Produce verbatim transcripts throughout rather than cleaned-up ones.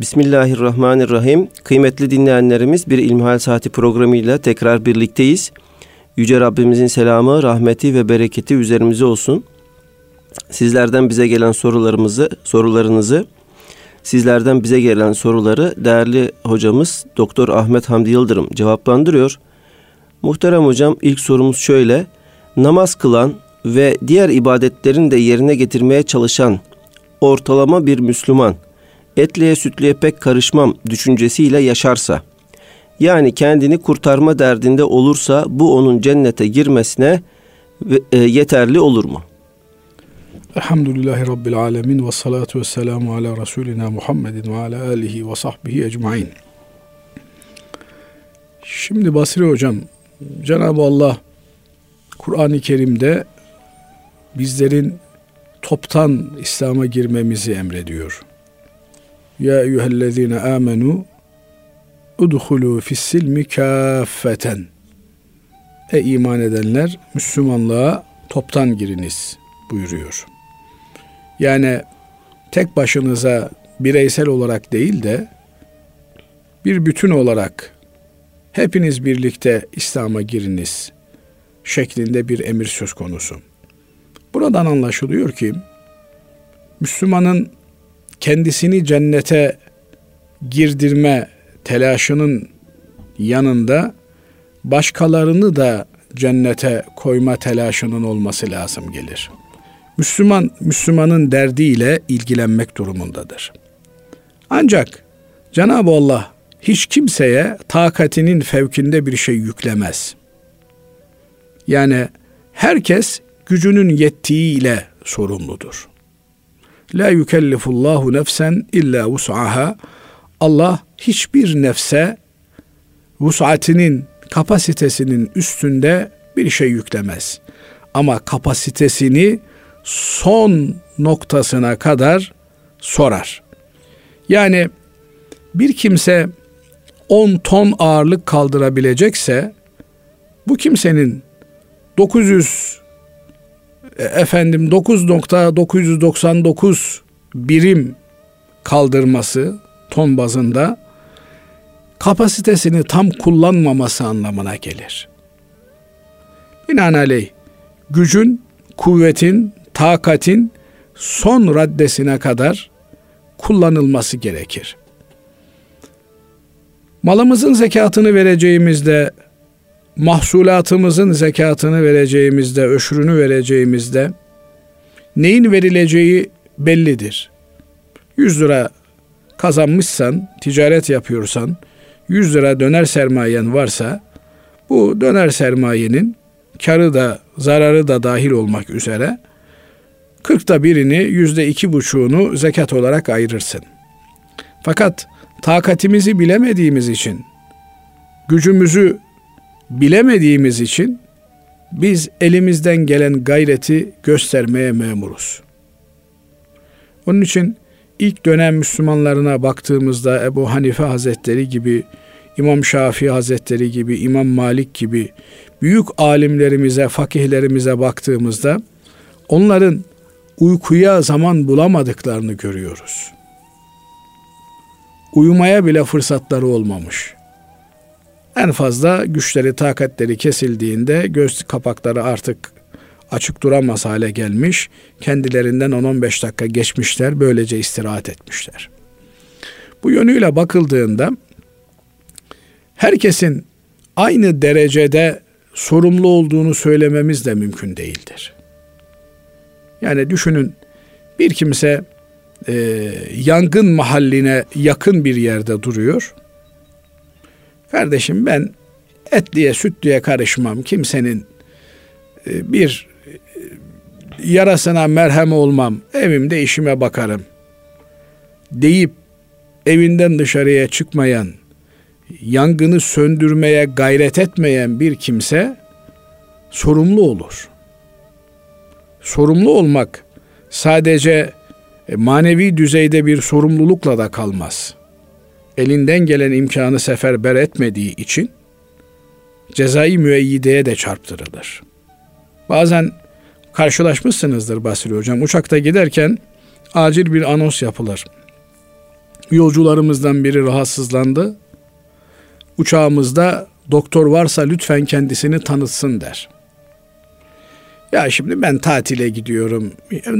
Bismillahirrahmanirrahim. Kıymetli dinleyenlerimiz, bir İlmihal Saati programıyla tekrar birlikteyiz. Yüce Rabbimizin selamı, rahmeti ve bereketi üzerimize olsun. Sizlerden bize gelen sorularımızı, sorularınızı, sizlerden bize gelen soruları değerli hocamız Doktor Ahmet Hamdi Yıldırım cevaplandırıyor. Muhterem hocam, ilk sorumuz şöyle: namaz kılan ve diğer ibadetlerini de yerine getirmeye çalışan ortalama bir Müslüman, etliye sütlüye pek karışmam düşüncesiyle yaşarsa, yani kendini kurtarma derdinde olursa, bu onun cennete girmesine yeterli olur mu? Elhamdülillahi Rabbil Alemin ve salatu ve selamu ala Resulina Muhammedin ve ala alihi ve sahbihi ecmain. Şimdi Basri Hocam, Cenab-ı Allah Kur'an-ı Kerim'de bizlerin toptan İslam'a girmemizi emrediyor. Ya eyyühellezine amenu udhulu fissilmi kâffeten. Ey iman edenler, Müslümanlığa toptan giriniz buyuruyor. Yani tek başınıza bireysel olarak değil de bir bütün olarak hepiniz birlikte İslam'a giriniz şeklinde bir emir söz konusu. Buradan anlaşılıyor ki Müslümanın kendisini cennete girdirme telaşının yanında başkalarını da cennete koyma telaşının olması lazım gelir. Müslüman, Müslümanın derdiyle ilgilenmek durumundadır. Ancak Cenab-ı Allah hiç kimseye takatinin fevkinde bir şey yüklemez. Yani herkes gücünün yettiğiyle sorumludur. La yükellifullahu nefsen illa vus'aha. Allah hiçbir nefse vus'atinin, kapasitesinin üstünde bir şey yüklemez. Ama kapasitesini son noktasına kadar sorar. Yani bir kimse on ton ağırlık kaldırabilecekse, bu kimsenin dokuz yüz efendim dokuz nokta dokuz yüz doksan dokuz birim kaldırması ton bazında kapasitesini tam kullanmaması anlamına gelir. Binaenaleyh gücün, kuvvetin, takatin son raddesine kadar kullanılması gerekir. Malımızın zekatını vereceğimizde, mahsulatımızın zekatını vereceğimizde, öşrünü vereceğimizde neyin verileceği bellidir. yüz lira kazanmışsan, ticaret yapıyorsan, yüz lira döner sermayen varsa, bu döner sermayenin karı da zararı da dahil olmak üzere kırkta birini, yüzde iki buçuğunu zekat olarak ayırırsın. Fakat takatimizi bilemediğimiz için, gücümüzü bilemediğimiz için biz elimizden gelen gayreti göstermeye memuruz. Onun için ilk dönem Müslümanlarına baktığımızda Ebu Hanife Hazretleri gibi, İmam Şafii Hazretleri gibi, İmam Malik gibi büyük alimlerimize, fakihlerimize baktığımızda onların uykuya zaman bulamadıklarını görüyoruz. Uyumaya bile fırsatları olmamış. En fazla güçleri, takatleri kesildiğinde göz kapakları artık açık duramaz hale gelmiş, kendilerinden on on beş dakika geçmişler, böylece istirahat etmişler. Bu yönüyle bakıldığında herkesin aynı derecede sorumlu olduğunu söylememiz de mümkün değildir. Yani düşünün, bir kimse e, yangın mahalline yakın bir yerde duruyor. Kardeşim, ben etliye sütlüye karışmam, kimsenin e, bir e, yarasına merhem olmam, evimde işime bakarım deyip evinden dışarıya çıkmayan, yangını söndürmeye gayret etmeyen bir kimse sorumlu olur. Sorumlu olmak sadece manevi düzeyde bir sorumlulukla da kalmaz. Elinden gelen imkanı seferber etmediği için cezai müeyyideye de çarptırılır. Bazen karşılaşmışsınızdır Basri Hocam, uçakta giderken acil bir anons yapılır. yolcularımızdan biri rahatsızlandı. Uçağımızda doktor varsa lütfen kendisini tanıtsın der. Ya şimdi ben tatile gidiyorum,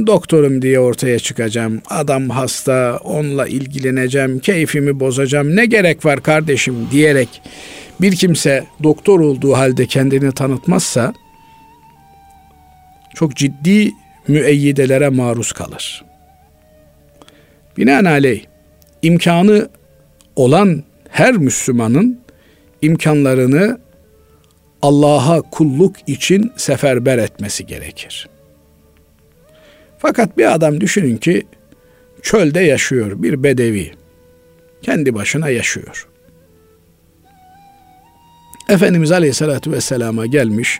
doktorum diye ortaya çıkacağım, adam hasta, onunla ilgileneceğim, keyfimi bozacağım, ne gerek var kardeşim diyerek bir kimse doktor olduğu halde kendini tanıtmazsa çok ciddi müeyyidelere maruz kalır. Binaenaleyh imkanı olan her Müslümanın imkanlarını Allah'a kulluk için seferber etmesi gerekir. Fakat bir adam düşünün ki çölde yaşıyor, bir bedevi. Kendi başına yaşıyor. Efendimiz Aleyhisselatü Vesselam'a gelmiş,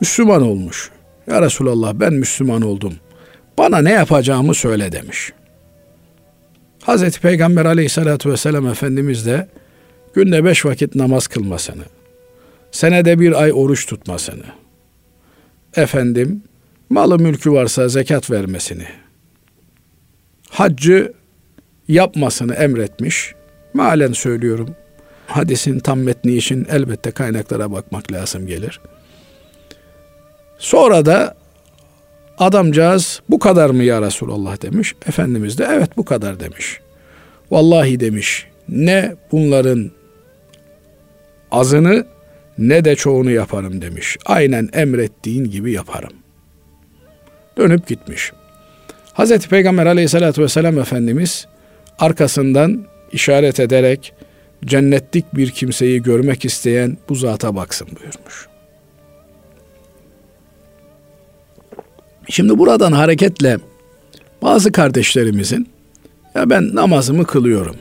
Müslüman olmuş. Ya Resulallah, ben Müslüman oldum. Bana ne yapacağımı söyle demiş. Hazreti Peygamber Aleyhisselatü Vesselam Efendimiz de günde beş vakit namaz kılmasını, senede bir ay oruç tutmasını, efendim, malı mülkü varsa zekat vermesini, haccı yapmasını emretmiş. Malen söylüyorum. Hadisin tam metni için elbette kaynaklara bakmak lazım gelir. Sonra da adamcağız bu kadar mı ya Resulallah demiş. Efendimiz de evet bu kadar demiş. Vallahi demiş, ne bunların azını ne de çoğunu yaparım demiş. Aynen emrettiğin gibi yaparım. Dönüp gitmiş. Hazreti Peygamber Aleyhisselatü Vesselam Efendimiz arkasından işaret ederek cennetlik bir kimseyi görmek isteyen bu zata baksın buyurmuş. Şimdi buradan hareketle bazı kardeşlerimizin ya ben namazımı kılıyorum.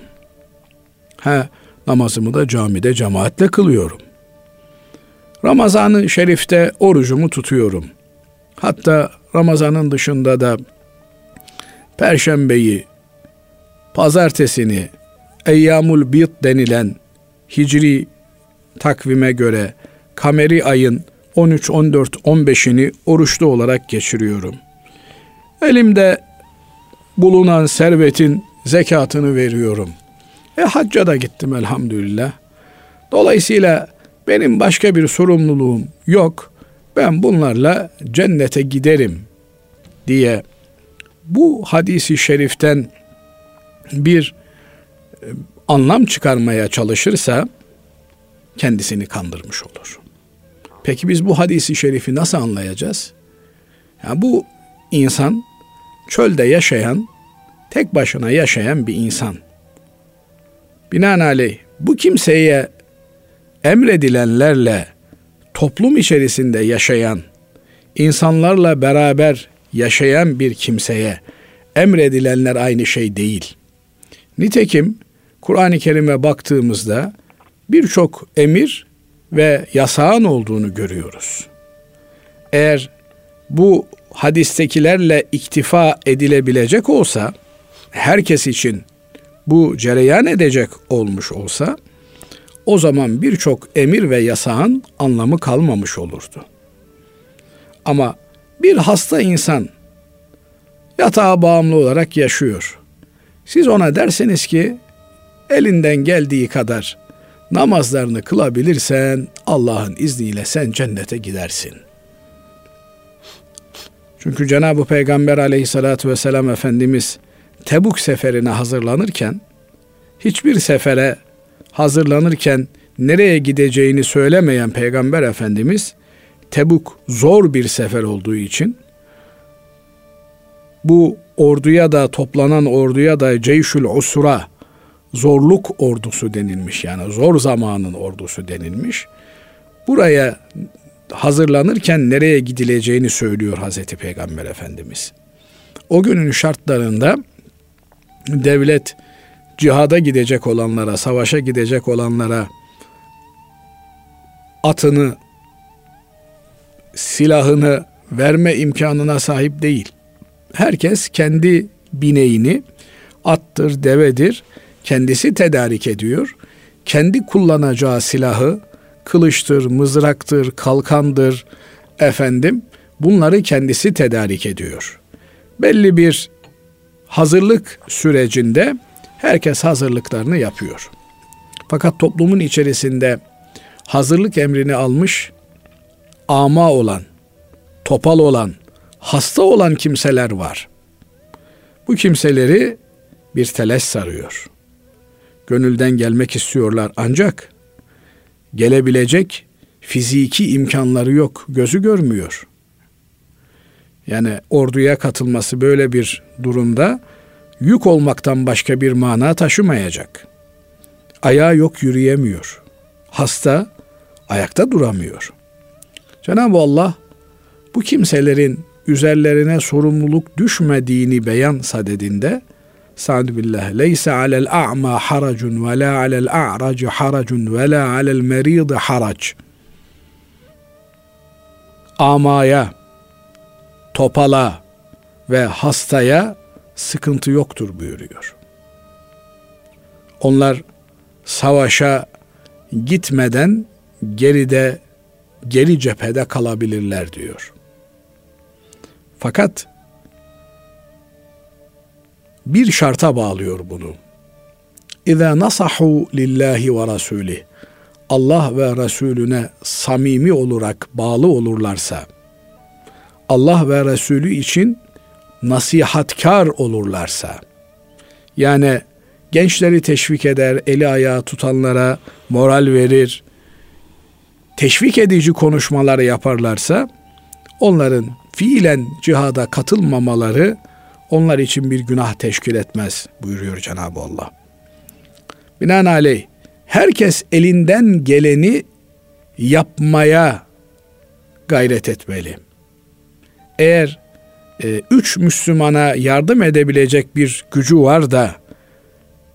He, namazımı da camide cemaatle kılıyorum. Ramazan-ı Şerif'te orucumu tutuyorum. Hatta Ramazan'ın dışında da Perşembeyi, Pazartesini, Eyyamul Bid denilen Hicri takvime göre kameri ayın on üç, on dört, on beşini oruçlu olarak geçiriyorum. Elimde bulunan servetin zekatını veriyorum. E hacca da gittim elhamdülillah. Dolayısıyla benim başka bir sorumluluğum yok. Ben bunlarla cennete giderim diye bu hadisi şeriften bir anlam çıkarmaya çalışırsa kendisini kandırmış olur. Peki biz bu hadisi şerifi nasıl anlayacağız? Ya bu insan çölde yaşayan, tek başına yaşayan bir insan. Binaenaleyh bu kimseye emredilenlerle toplum içerisinde yaşayan, insanlarla beraber yaşayan bir kimseye emredilenler aynı şey değil. Nitekim Kur'an-ı Kerim'e baktığımızda birçok emir ve yasağın olduğunu görüyoruz. Eğer bu hadistekilerle iktifa edilebilecek olsa, herkes için bu cereyan edecek olmuş olsa, o zaman birçok emir ve yasağın anlamı kalmamış olurdu. Ama bir hasta insan yatağa bağımlı olarak yaşıyor. Siz ona derseniz ki elinden geldiği kadar namazlarını kılabilirsen Allah'ın izniyle sen cennete gidersin. Çünkü Cenab-ı Peygamber Aleyhisselatü Vesselam Efendimiz Tebuk seferine hazırlanırken, hiçbir sefere hazırlanırken nereye gideceğini söylemeyen Peygamber Efendimiz, Tebuk zor bir sefer olduğu için bu orduya da, toplanan orduya da Ceyşül Usra, zorluk ordusu denilmiş, yani zor zamanın ordusu denilmiş. Buraya hazırlanırken nereye gidileceğini söylüyor Hazreti Peygamber Efendimiz. O günün şartlarında devlet cihada gidecek olanlara, savaşa gidecek olanlara atını, silahını verme imkanına sahip değil. Herkes kendi bineğini, attır, devedir, kendisi tedarik ediyor. Kendi kullanacağı silahı, kılıçtır, mızraktır, kalkandır, efendim, bunları kendisi tedarik ediyor. Belli bir hazırlık sürecinde herkes hazırlıklarını yapıyor. Fakat toplumun içerisinde hazırlık emrini almış, ama olan, topal olan, hasta olan kimseler var. Bu kimseleri bir telaş sarıyor. Gönülden gelmek istiyorlar ancak gelebilecek fiziki imkanları yok, gözü görmüyor. Yani orduya katılması böyle bir durumda yük olmaktan başka bir mana taşımayacak. Ayağı yok, yürüyemiyor. Hasta, ayakta duramıyor. Cenab-ı Allah bu kimselerin üzerlerine sorumluluk düşmediğini beyan sadedinde Sa'd billah leysa alel a'ma haracun ve la alel a'rac haracun ve la alel merid harac. Amaya, topala ve hastaya sıkıntı yoktur buyuruyor. Onlar savaşa gitmeden geride, geri cephede kalabilirler diyor. Fakat bir şarta bağlıyor bunu. İza nasahu lillahi ve rasulih. Allah ve Resulüne samimi olarak bağlı olurlarsa, Allah ve Resulü için nasihatkar olurlarsa, yani gençleri teşvik eder, eli ayağı tutanlara moral verir, teşvik edici konuşmalar yaparlarsa, onların fiilen cihada katılmamaları onlar için bir günah teşkil etmez buyuruyor Cenab-ı Allah. Binaenaleyh herkes elinden geleni yapmaya gayret etmeli. Eğer e, üç Müslümana yardım edebilecek bir gücü var da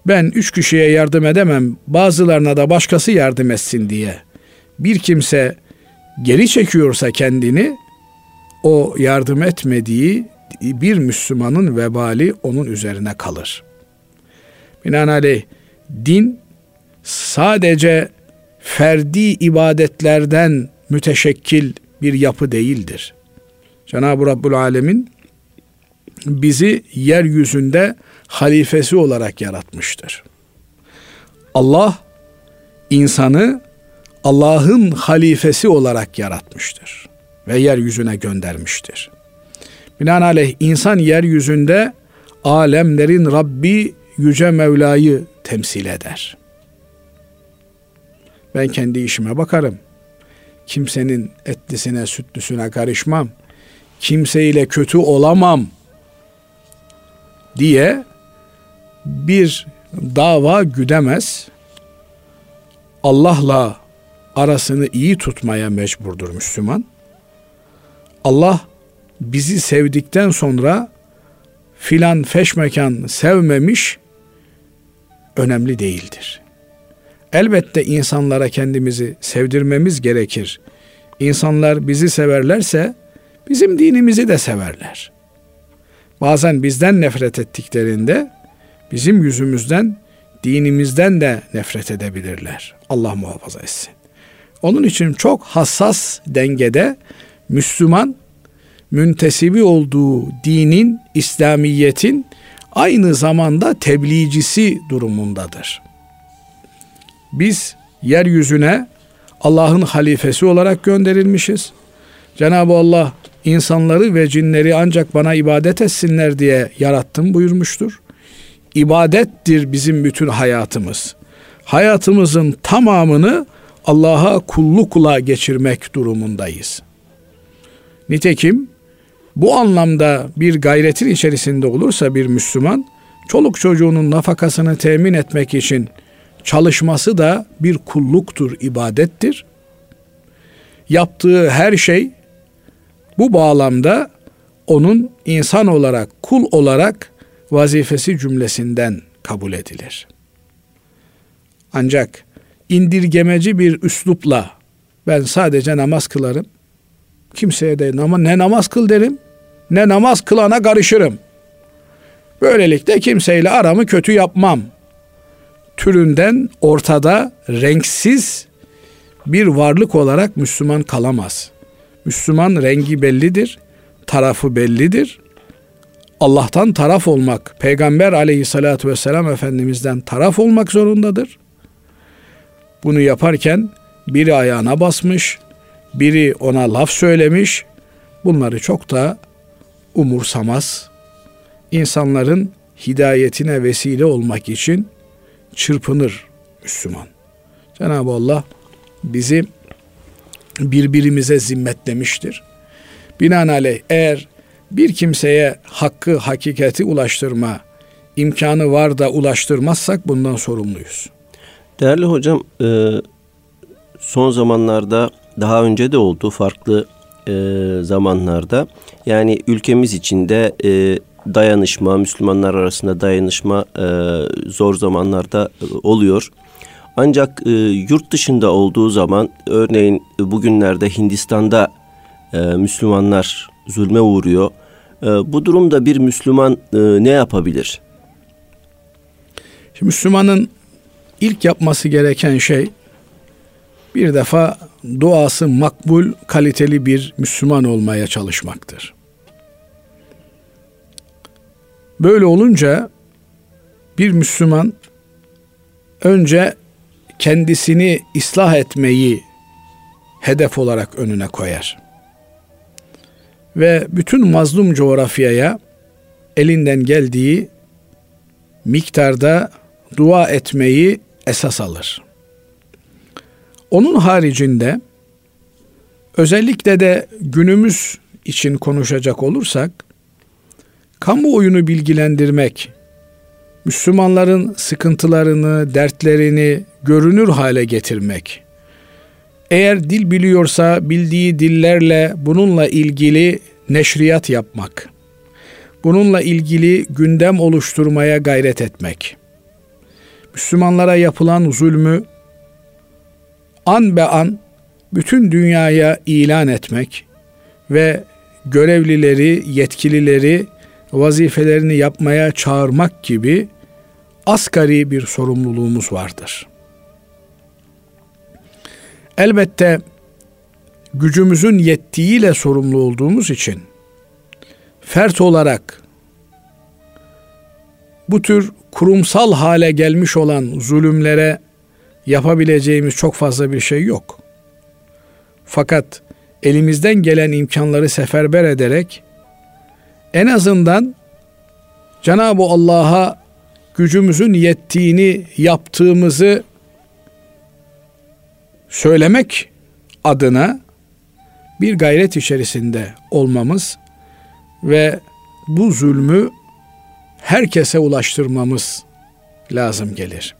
ben üç kişiye yardım edemem, bazılarına da başkası yardım etsin diye bir kimse geri çekiyorsa kendini, o yardım etmediği bir Müslümanın vebali onun üzerine kalır. Binaenaleyh din sadece ferdi ibadetlerden müteşekkil bir yapı değildir. Cenab-ı Rabbül Alemin bizi yeryüzünde halifesi olarak yaratmıştır. Allah insanı Allah'ın halifesi olarak yaratmıştır ve yeryüzüne göndermiştir. Binaenaleyh insan yeryüzünde alemlerin Rabbi Yüce Mevla'yı temsil eder. Ben kendi işime bakarım. Kimsenin etlisine, sütlüsüne karışmam. Kimseyle kötü olamam diye bir dava güdemez. Allah'la arasını iyi tutmaya mecburdur Müslüman. Allah bizi sevdikten sonra filan feşmekan sevmemiş önemli değildir. Elbette insanlara kendimizi sevdirmemiz gerekir. İnsanlar bizi severlerse bizim dinimizi de severler. Bazen bizden nefret ettiklerinde bizim yüzümüzden, dinimizden de nefret edebilirler. Allah muhafaza etsin. Onun için çok hassas dengede Müslüman, müntesibi olduğu dinin, İslamiyet'in aynı zamanda tebliğcisi durumundadır. Biz yeryüzüne Allah'ın halifesi olarak gönderilmişiz. Cenab-ı Allah insanları ve cinleri ancak bana ibadet etsinler diye yarattım buyurmuştur. İbadettir bizim bütün hayatımız. Hayatımızın tamamını Allah'a kullukla geçirmek durumundayız. Nitekim bu anlamda bir gayretin içerisinde olursa bir Müslüman, çoluk çocuğunun nafakasını temin etmek için çalışması da bir kulluktur, ibadettir. Yaptığı her şey bu bağlamda onun insan olarak, kul olarak vazifesi cümlesinden kabul edilir. Ancak indirgemeci bir üslupla ben sadece namaz kılarım, kimseye de ne namaz kıl derim, ne namaz kılana karışırım, böylelikle kimseyle aramı kötü yapmam türünden ortada renksiz bir varlık olarak Müslüman kalamaz. Müslüman rengi bellidir, tarafı bellidir. Allah'tan taraf olmak, Peygamber aleyhissalatü vesselam Efendimiz'den taraf olmak zorundadır. Bunu yaparken biri ayağına basmış, biri ona laf söylemiş, bunları çok da umursamaz. İnsanların hidayetine vesile olmak için çırpınır Müslüman. Cenab-ı Allah bizi birbirimize zimmetlemiştir. Binaenaleyh eğer bir kimseye hakkı, hakikati ulaştırma imkanı var da ulaştırmazsak bundan sorumluyuz. Değerli hocam, son zamanlarda, daha önce de oldu farklı zamanlarda, yani ülkemiz içinde dayanışma, Müslümanlar arasında dayanışma zor zamanlarda oluyor. Ancak yurt dışında olduğu zaman, örneğin bugünlerde Hindistan'da Müslümanlar zulme uğruyor. Bu durumda bir Müslüman ne yapabilir? Şimdi Müslümanın ilk yapması gereken şey, bir defa duası makbul, kaliteli bir Müslüman olmaya çalışmaktır. Böyle olunca bir Müslüman önce kendisini ıslah etmeyi hedef olarak önüne koyar. Ve bütün mazlum coğrafyaya elinden geldiği miktarda dua etmeyi esas alır. Onun haricinde özellikle de günümüz için konuşacak olursak, kamuoyunu bilgilendirmek, Müslümanların sıkıntılarını, dertlerini görünür hale getirmek, eğer dil biliyorsa bildiği dillerle bununla ilgili neşriyat yapmak, bununla ilgili gündem oluşturmaya gayret etmek, Müslümanlara yapılan zulmü an be an bütün dünyaya ilan etmek ve görevlileri, yetkilileri vazifelerini yapmaya çağırmak gibi asgari bir sorumluluğumuz vardır. Elbette gücümüzün yettiğiyle sorumlu olduğumuz için fert olarak bu tür kurumsal hale gelmiş olan zulümlere yapabileceğimiz çok fazla bir şey yok. Fakat elimizden gelen imkanları seferber ederek en azından Cenab-ı Allah'a gücümüzün yettiğini yaptığımızı söylemek adına bir gayret içerisinde olmamız ve bu zulmü herkese ulaştırmamız lazım gelir.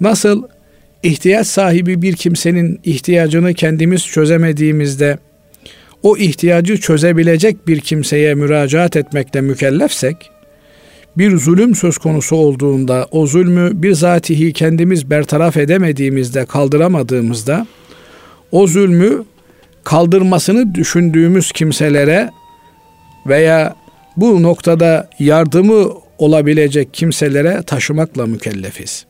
Nasıl ihtiyaç sahibi bir kimsenin ihtiyacını kendimiz çözemediğimizde o ihtiyacı çözebilecek bir kimseye müracaat etmekle mükellefsek, bir zulüm söz konusu olduğunda o zulmü bizatihi kendimiz bertaraf edemediğimizde, kaldıramadığımızda o zulmü kaldırmasını düşündüğümüz kimselere veya bu noktada yardımı olabilecek kimselere taşımakla mükellefiz.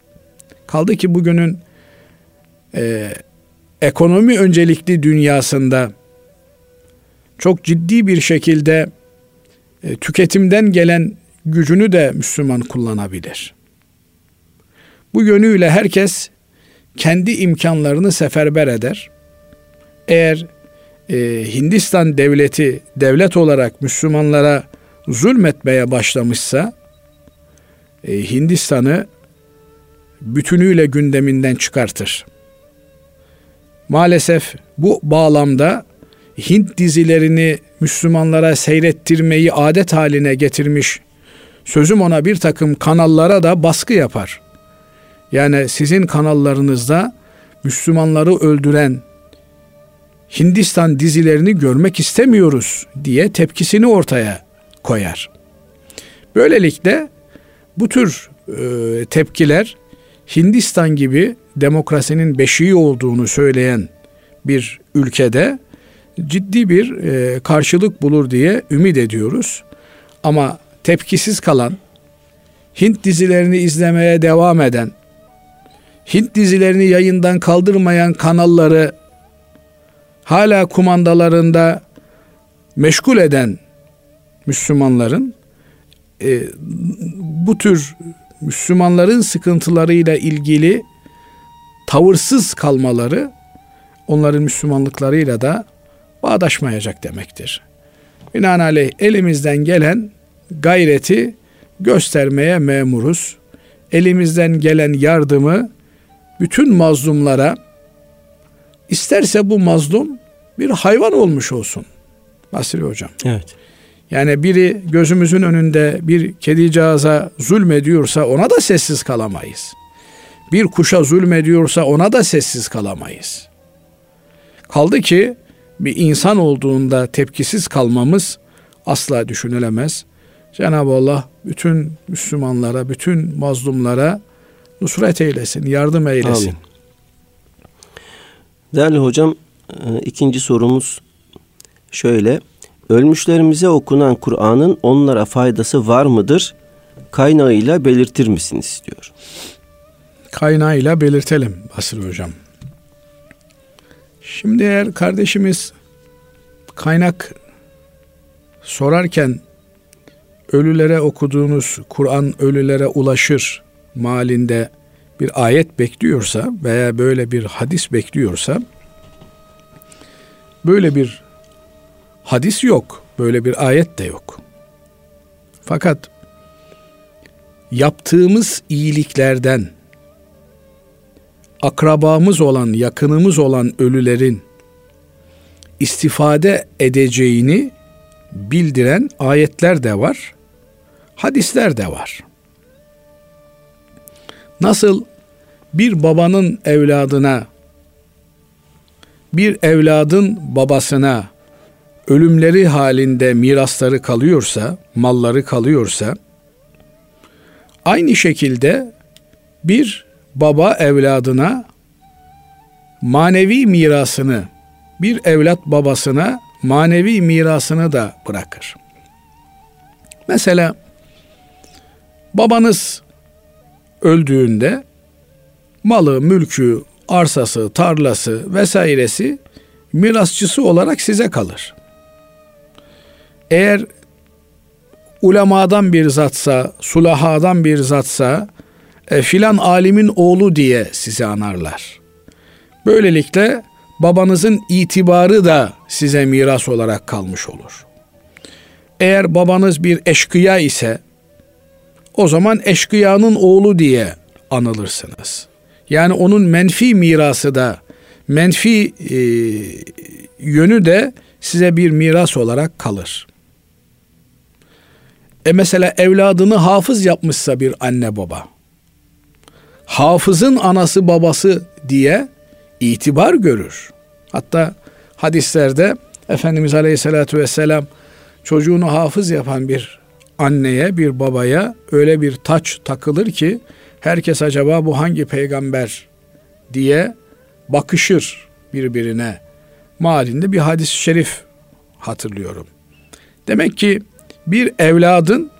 Kaldı ki bugünün e, ekonomi öncelikli dünyasında çok ciddi bir şekilde e, tüketimden gelen gücünü de Müslüman kullanabilir. Bu yönüyle herkes kendi imkanlarını seferber eder. Eğer e, Hindistan devleti devlet olarak Müslümanlara zulmetmeye başlamışsa, e, Hindistan'ı bütünüyle gündeminden çıkartır. Maalesef bu bağlamda Hint dizilerini Müslümanlara seyrettirmeyi adet haline getirmiş, sözüm ona bir takım kanallara da baskı yapar. Yani sizin kanallarınızda Müslümanları öldüren Hindistan dizilerini görmek istemiyoruz diye tepkisini ortaya koyar. Böylelikle bu tür e, tepkiler Hindistan gibi demokrasinin beşiği olduğunu söyleyen bir ülkede ciddi bir e, karşılık bulur diye ümit ediyoruz. Ama tepkisiz kalan, Hint dizilerini izlemeye devam eden, Hint dizilerini yayından kaldırmayan kanalları hala kumandalarında meşgul eden Müslümanların e, bu tür Müslümanların sıkıntılarıyla ilgili tavırsız kalmaları onların Müslümanlıklarıyla da bağdaşmayacak demektir. Binaenaleyh elimizden gelen gayreti göstermeye memuruz. Elimizden gelen yardımı bütün mazlumlara, isterse bu mazlum bir hayvan olmuş olsun Basri Hocam. Evet. Yani biri gözümüzün önünde bir kedicağıza zulmediyorsa ona da sessiz kalamayız. Bir kuşa zulmediyorsa ona da sessiz kalamayız. Kaldı ki bir insan olduğunda tepkisiz kalmamız asla düşünülemez. Cenab-ı Allah bütün Müslümanlara, bütün mazlumlara nusret eylesin, yardım eylesin. Amin. Değerli hocam, ikinci sorumuz şöyle: ölmüşlerimize okunan Kur'an'ın onlara faydası var mıdır? Kaynağıyla belirtir misiniz? Diyor. Kaynağıyla belirtelim Basri Hocam. Şimdi eğer kardeşimiz kaynak sorarken ölülere okuduğunuz Kur'an ölülere ulaşır malinde bir ayet bekliyorsa veya böyle bir hadis bekliyorsa, böyle bir hadis yok, böyle bir ayet de yok. Fakat yaptığımız iyiliklerden akrabamız olan, yakınımız olan ölülerin istifade edeceğini bildiren ayetler de var, hadisler de var. Nasıl bir babanın evladına, bir evladın babasına ölümleri halinde mirasları kalıyorsa, malları kalıyorsa, aynı şekilde bir baba evladına manevi mirasını, bir evlat babasına manevi mirasını da bırakır. Mesela babanız öldüğünde malı, mülkü, arsası, tarlası vesairesi mirasçısı olarak size kalır. Eğer ulemadan bir zatsa, sulahadan bir zatsa e, filan alimin oğlu diye sizi anarlar. Böylelikle babanızın itibarı da size miras olarak kalmış olur. Eğer babanız bir eşkıya ise o zaman eşkıyanın oğlu diye anılırsınız. Yani onun menfi mirası da, menfi e, yönü de size bir miras olarak kalır. E mesela evladını hafız yapmışsa bir anne baba, hafızın anası babası diye itibar görür. Hatta hadislerde Efendimiz Aleyhisselatü Vesselam çocuğunu hafız yapan bir anneye, bir babaya öyle bir taç takılır ki herkes acaba bu hangi peygamber diye bakışır birbirine malinde bir hadis-i şerif hatırlıyorum. Demek ki bir evladın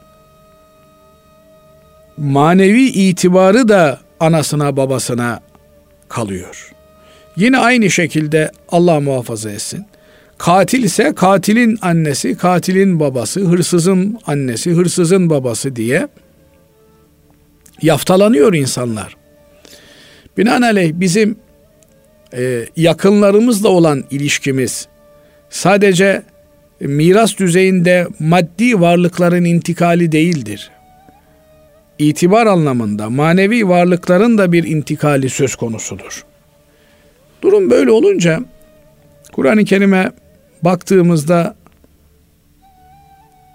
manevi itibarı da anasına babasına kalıyor. Yine aynı şekilde Allah muhafaza etsin, katil ise katilin annesi, katilin babası, hırsızın annesi, hırsızın babası diye yaftalanıyor insanlar. Binaenaleyh bizim Ee, yakınlarımızla olan ilişkimiz sadece miras düzeyinde maddi varlıkların intikali değildir. İtibar anlamında manevi varlıkların da bir intikali söz konusudur. Durum böyle olunca Kur'an-ı Kerim'e baktığımızda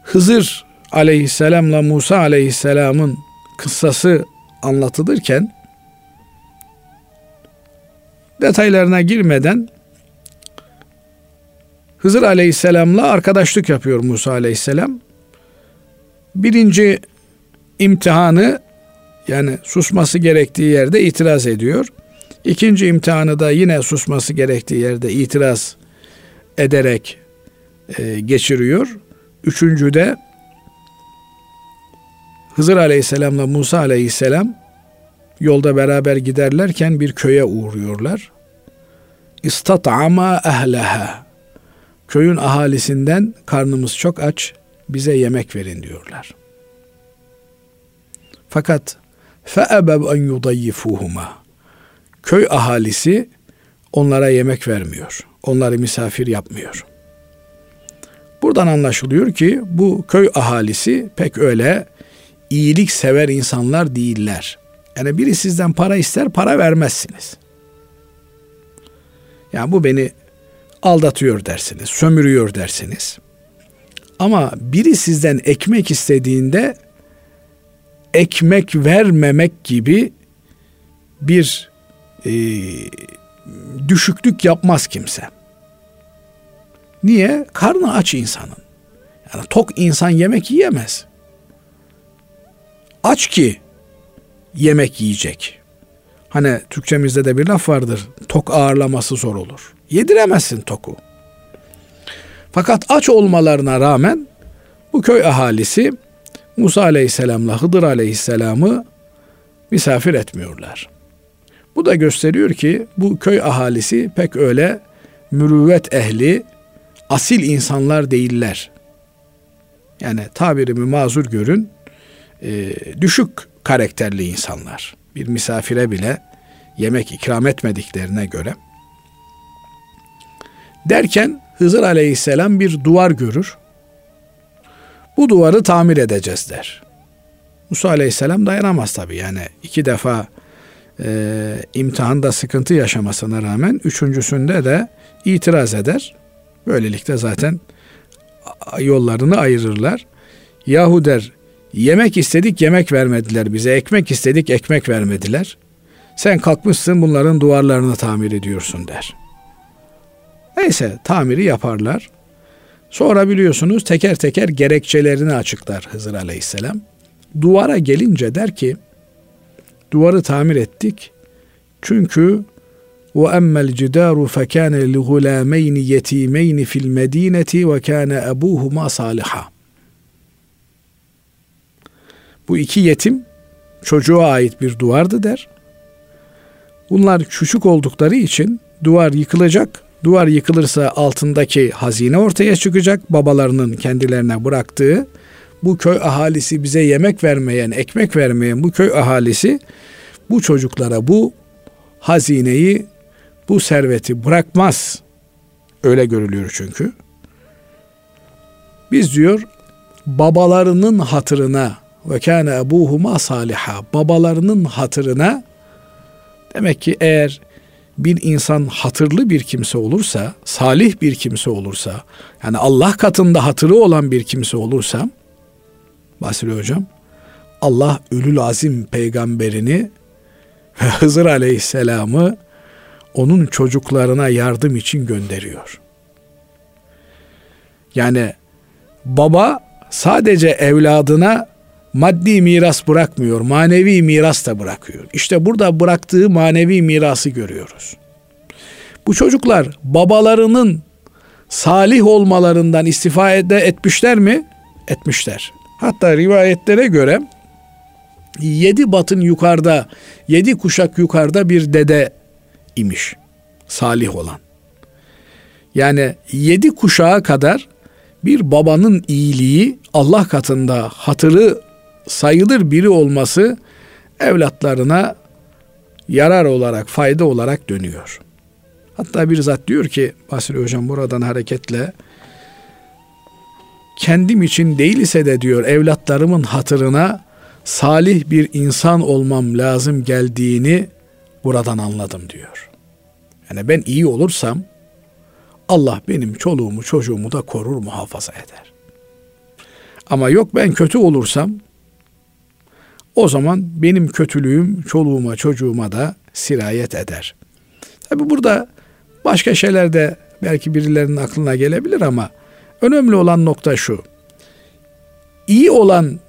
Hızır Aleyhisselam'la Musa Aleyhisselam'ın kıssası anlatılırken, detaylarına girmeden Hızır Aleyhisselam'la arkadaşlık yapıyor Musa Aleyhisselam. Birinci imtihanı, yani susması gerektiği yerde itiraz ediyor. İkinci imtihanı da yine susması gerektiği yerde itiraz ederek e, geçiriyor. Üçüncü de Hızır Aleyhisselam'la Musa Aleyhisselam yolda beraber giderlerken bir köye uğruyorlar. İstat'ama ehleha. Köyün ahalisinden karnımız çok aç, bize yemek verin diyorlar. Fakat فَاَبَوْ اَنْ يُضَيِّفُوهُمَا köy ahalisi onlara yemek vermiyor. Onları misafir yapmıyor. Buradan anlaşılıyor ki bu köy ahalisi pek öyle iyilik sever insanlar değiller. Yani biri sizden para ister, para vermezsiniz. Yani bu beni aldatıyor dersiniz, sömürüyor dersiniz. Ama biri sizden ekmek istediğinde ekmek vermemek gibi bir e, düşüklük yapmaz kimse. Niye? Karnı aç insanın. Yani tok insan yemek yiyemez. Aç ki yemek yiyecek. Hani Türkçemizde de bir laf vardır. Tok ağırlaması zor olur. Yediremezsin toku. Fakat aç olmalarına rağmen bu köy ahalisi Musa Aleyhisselam'la Hıdır Aleyhisselam'ı misafir etmiyorlar. Bu da gösteriyor ki bu köy ahalisi pek öyle mürüvvet ehli, asil insanlar değiller. Yani tabirimi mazur görün, e, düşük karakterli insanlar. Bir misafire bile yemek ikram etmediklerine göre. Derken Hızır Aleyhisselam bir duvar görür. Bu duvarı tamir edeceğiz der. Musa Aleyhisselam dayanamaz tabii. Yani iki defa e, imtihanda sıkıntı yaşamasına rağmen üçüncüsünde de itiraz eder. Böylelikle zaten yollarını ayırırlar. Yahu der, yemek istedik yemek vermediler bize, ekmek istedik ekmek vermediler. Sen kalkmışsın bunların duvarlarını tamir ediyorsun der. Neyse tamiri yaparlar. Sonra biliyorsunuz teker teker gerekçelerini açıklar Hızır Aleyhisselam. Duvara gelince der ki, duvarı tamir ettik çünkü وَأَمَّا الْجِدَارُ فَكَانَ لِغُلَامَيْنِ يَت۪يمَيْنِ فِي الْمَد۪ينَةِ وَكَانَ أَبُوهُمَا صَالِحًا. Bu iki yetim çocuğa ait bir duvardı der. Bunlar küçük oldukları için duvar yıkılacak. Duvar yıkılırsa altındaki hazine ortaya çıkacak. Babalarının kendilerine bıraktığı, bu köy ahalisi bize yemek vermeyen, ekmek vermeyen bu köy ahalisi bu çocuklara bu hazineyi, bu serveti bırakmaz. Öyle görülüyor çünkü. Biz diyor babalarının hatırına ve kâne ebûhumâ sâlihâ, babalarının hatırına. Demek ki eğer bir insan hatırlı bir kimse olursa, salih bir kimse olursa, yani Allah katında hatırı olan bir kimse olursa, Basri Hocam, Allah Ülül Azim peygamberini ve Hızır Aleyhisselam'ı onun çocuklarına yardım için gönderiyor. Yani baba sadece evladına maddi miras bırakmıyor, manevi miras da bırakıyor. İşte burada bıraktığı manevi mirası görüyoruz. Bu çocuklar babalarının salih olmalarından istifade etmişler mi? Etmişler. Hatta rivayetlere göre yedi batın yukarıda, yedi kuşak yukarıda bir dede imiş salih olan. Yani yedi kuşağa kadar bir babanın iyiliği, Allah katında hatırı sayılır biri olması evlatlarına yarar olarak, fayda olarak dönüyor. Hatta bir zat diyor ki Basri Hocam, buradan hareketle kendim için değil ise de diyor evlatlarımın hatırına salih bir insan olmam lazım geldiğini buradan anladım diyor. Yani ben iyi olursam Allah benim çoluğumu çocuğumu da korur, muhafaza eder. Ama yok ben kötü olursam, o zaman benim kötülüğüm çoluğuma çocuğuma da sirayet eder. Tabi burada başka şeyler de belki birilerinin aklına gelebilir ama önemli olan nokta şu. İyi olan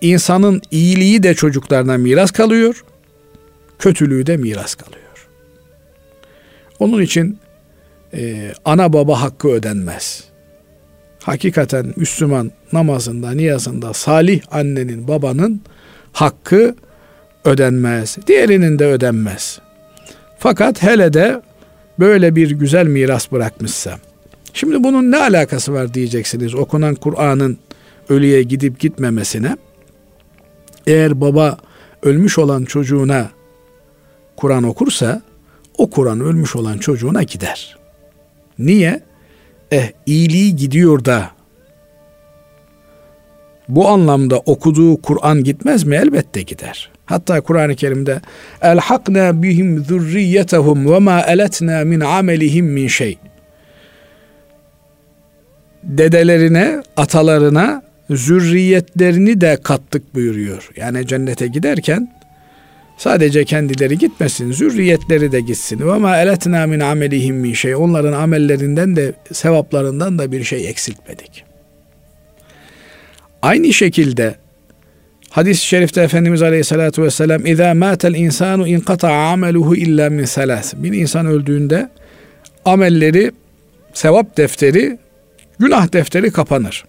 insanın iyiliği de çocuklarına miras kalıyor, kötülüğü de miras kalıyor. Onun için e, ana baba hakkı ödenmez. Hakikaten Müslüman namazında, niyazında salih annenin, babanın hakkı ödenmez. Diğerinin de ödenmez. Fakat hele de böyle bir güzel miras bırakmışsa. Şimdi bunun ne alakası var diyeceksiniz okunan Kur'an'ın ölüye gidip gitmemesine. eğer baba ölmüş olan çocuğuna Kur'an okursa, o Kur'an ölmüş olan çocuğuna gider. Niye? Eh, iyiliği gidiyor da bu anlamda okuduğu Kur'an gitmez mi? Elbette gider. Hatta Kur'an-ı Kerim'de elhakna bihim zurriyetahum ve ma eletna min amelihim min şey. Dedelerine, atalarına zürriyetlerini de kattık buyuruyor. Yani cennete giderken sadece kendileri gitmesin, zürriyetleri de gitsin. Ve ma eletna min amelihim min şey. Onların amellerinden de, sevaplarından da bir şey eksiltmedik. Aynı şekilde hadis-i şerifte Efendimiz Aleyhisselatü Vesselam اِذَا مَاتَ الْاِنْسَانُ اِنْقَطَعَ عَمَلُهُ اِلَّا مِنْ ثَلَاثٍ. Bir insan öldüğünde amelleri, sevap defteri, günah defteri kapanır.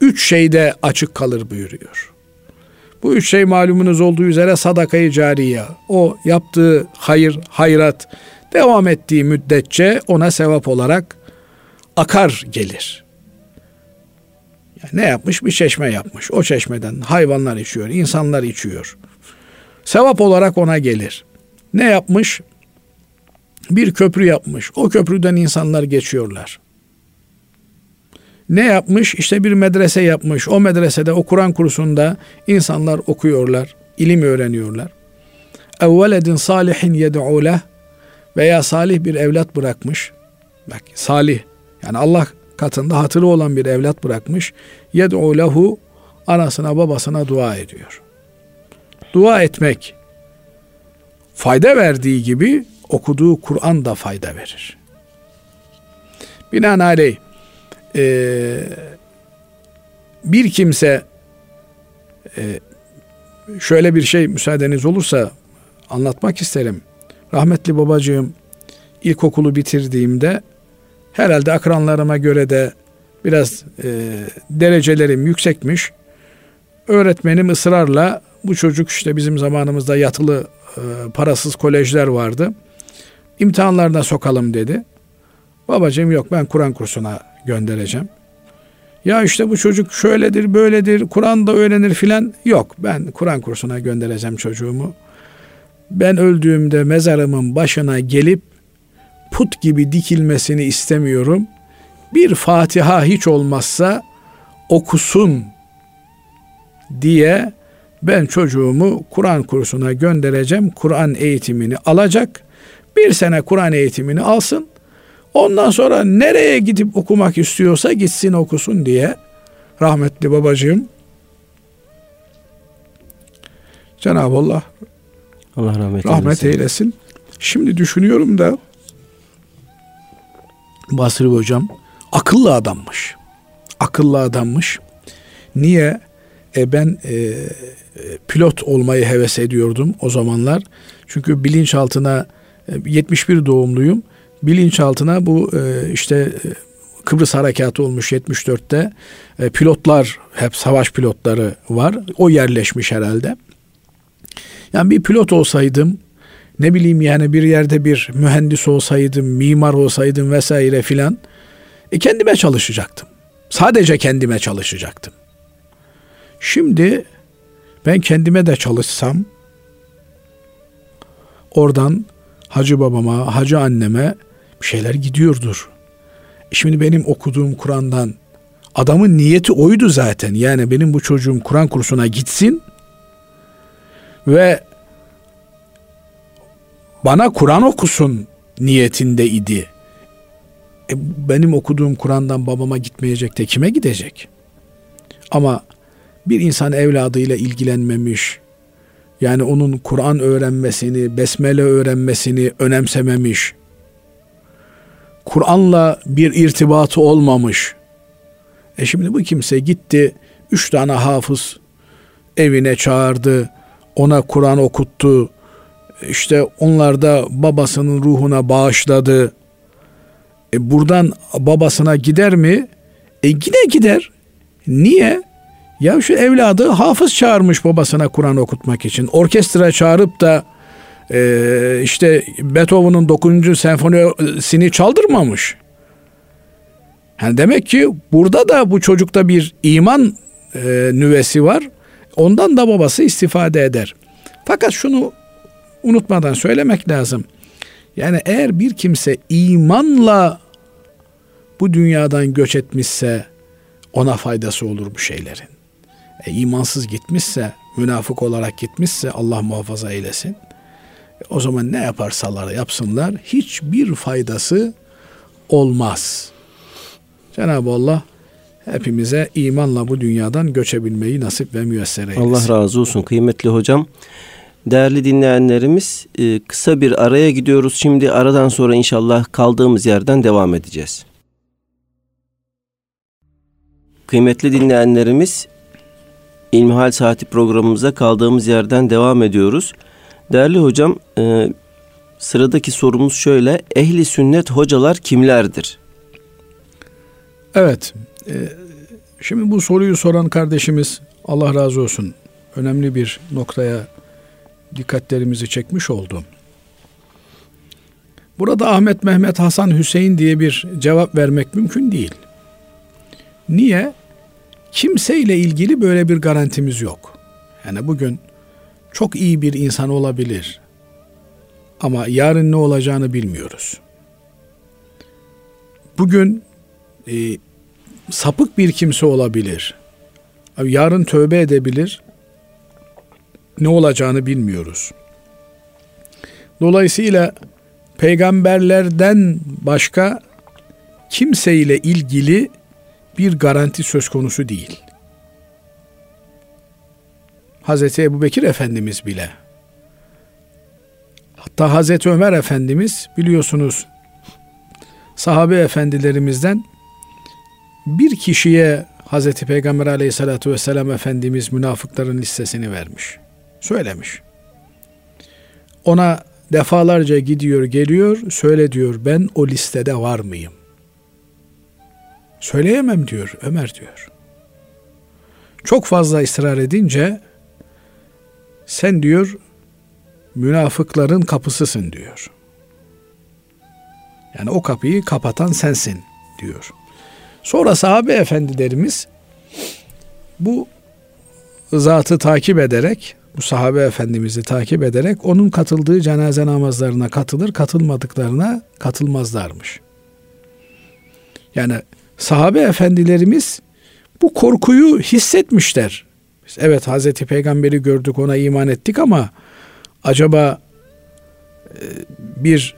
Üç şeyde açık kalır buyuruyor. Bu üç şey malumunuz olduğu üzere sadakayı cariye. O yaptığı hayır, hayrat devam ettiği müddetçe ona sevap olarak akar gelir. Ne yapmış? Bir çeşme yapmış. O çeşmeden hayvanlar içiyor, insanlar içiyor. Sevap olarak ona gelir. Ne yapmış? Bir köprü yapmış. O köprüden insanlar geçiyorlar. Ne yapmış? İşte bir medrese yapmış. O medresede, o Kur'an kursunda insanlar okuyorlar, ilim öğreniyorlar. Evveledin salihin yed'u leh, veya salih bir evlat bırakmış. Bak, salih. Yani Allah katında hatırı olan bir evlat bırakmış. Yed'u lehu, anasına babasına dua ediyor. Dua etmek fayda verdiği gibi okuduğu Kur'an da fayda verir. Binaenaleyh e, bir kimse e, şöyle bir şey müsaadeniz olursa anlatmak isterim. Rahmetli babacığım ilkokulu bitirdiğimde herhalde akranlarıma göre de biraz e, derecelerim yüksekmiş. Öğretmenim ısrarla bu çocuk, işte bizim zamanımızda yatılı e, parasız kolejler vardı, İmtihanlarına sokalım dedi. Babacığım yok, ben Kur'an kursuna göndereceğim. Ya işte bu çocuk şöyledir böyledir, Kur'an da öğrenir filan. Yok, ben Kur'an kursuna göndereceğim çocuğumu. Ben öldüğümde mezarımın başına gelip put gibi dikilmesini istemiyorum. Bir Fatiha hiç olmazsa okusun diye ben çocuğumu Kur'an kursuna göndereceğim. Kur'an eğitimini alacak. Bir sene Kur'an eğitimini alsın. Ondan sonra nereye gidip okumak istiyorsa gitsin okusun diye rahmetli babacığım, Cenab-ı Allah, Allah rahmet, rahmet eylesin. eylesin. Şimdi düşünüyorum da Basri Hocam akıllı adammış. Akıllı adammış. Niye? E ben e, pilot olmayı heves ediyordum o zamanlar. Çünkü bilinçaltına, yetmiş bir doğumluyum. Bilinçaltına bu e, işte Kıbrıs harekatı olmuş yetmiş dörtte. E, pilotlar, hep savaş pilotları var. O yerleşmiş herhalde. Yani bir pilot olsaydım, ne bileyim yani bir yerde bir mühendis olsaydım, mimar olsaydım vesaire filan, e kendime çalışacaktım. Sadece kendime çalışacaktım. Şimdi ben kendime de çalışsam, oradan hacı babama, hacı anneme bir şeyler gidiyordur. Şimdi benim okuduğum Kur'an'dan, adamın niyeti oydu zaten. Yani benim bu çocuğum Kur'an kursuna gitsin ve bana Kur'an okusun niyetinde idi. E, benim okuduğum Kur'an'dan babama gitmeyecek de kime gidecek? Ama bir insan evladıyla ilgilenmemiş, yani onun Kur'an öğrenmesini, besmele öğrenmesini önemsememiş, Kur'an'la bir irtibatı olmamış. E şimdi bu kimse gitti, üç tane hafız evine çağırdı, ona Kur'an okuttu, İşte onlar da babasının ruhuna bağışladı. E buradan babasına gider mi? E yine gider. Niye? Ya şu evladı hafız çağırmış babasına Kur'an okutmak için. Orkestra çağırıp da e, işte Beethoven'ın dokuzuncu senfonisini çaldırmamış. Yani demek ki burada da bu çocukta bir iman e, nüvesi var. Ondan da babası istifade eder. Fakat şunu unutmadan söylemek lazım. Yani eğer bir kimse imanla bu dünyadan göç etmişse ona faydası olur bu şeylerin. E, imansız gitmişse, münafık olarak gitmişse Allah muhafaza eylesin. E, o zaman ne yaparsalar yapsınlar hiçbir faydası olmaz. Cenab-ı Allah hepimize imanla bu dünyadan göçebilmeyi nasip ve müyesser eylesin. Allah razı olsun kıymetli hocam. Değerli dinleyenlerimiz, kısa bir araya gidiyoruz. Şimdi aradan sonra inşallah kaldığımız yerden devam edeceğiz. Kıymetli dinleyenlerimiz, İlmihal Saati programımıza kaldığımız yerden devam ediyoruz. Değerli hocam, sıradaki sorumuz şöyle: ehli sünnet hocalar kimlerdir? Evet, şimdi bu soruyu soran kardeşimiz, Allah razı olsun, önemli bir noktaya dikkatlerimizi çekmiş oldu. Burada Ahmet, Mehmet, Hasan, Hüseyin diye bir cevap vermek mümkün değil. Niye? Kimseyle ilgili böyle bir garantimiz yok. Yani bugün çok iyi bir insan olabilir ama yarın ne olacağını bilmiyoruz. Bugün e, sapık bir kimse olabilir, yarın tövbe edebilir, ne olacağını bilmiyoruz. Dolayısıyla peygamberlerden başka kimseyle ilgili bir garanti söz konusu değil. Hazreti Ebubekir Efendimiz bile, hatta Hazreti Ömer Efendimiz, biliyorsunuz sahabe efendilerimizden bir kişiye Hazreti Peygamber Aleyhisselatü Vesselam Efendimiz münafıkların listesini vermiş, söylemiş. Ona defalarca gidiyor geliyor, söyle diyor, ben o listede var mıyım? Söyleyemem diyor Ömer diyor. Çok fazla ısrar edince sen diyor münafıkların kapısısın diyor. Yani o kapıyı kapatan sensin diyor. Sonra sahabe efendilerimiz bu zatı takip ederek, bu sahabe efendimizi takip ederek onun katıldığı cenaze namazlarına katılır, katılmadıklarına katılmazlarmış. Yani sahabe efendilerimiz bu korkuyu hissetmişler. Biz, evet, Hazreti Peygamber'i gördük, ona iman ettik ama acaba e, bir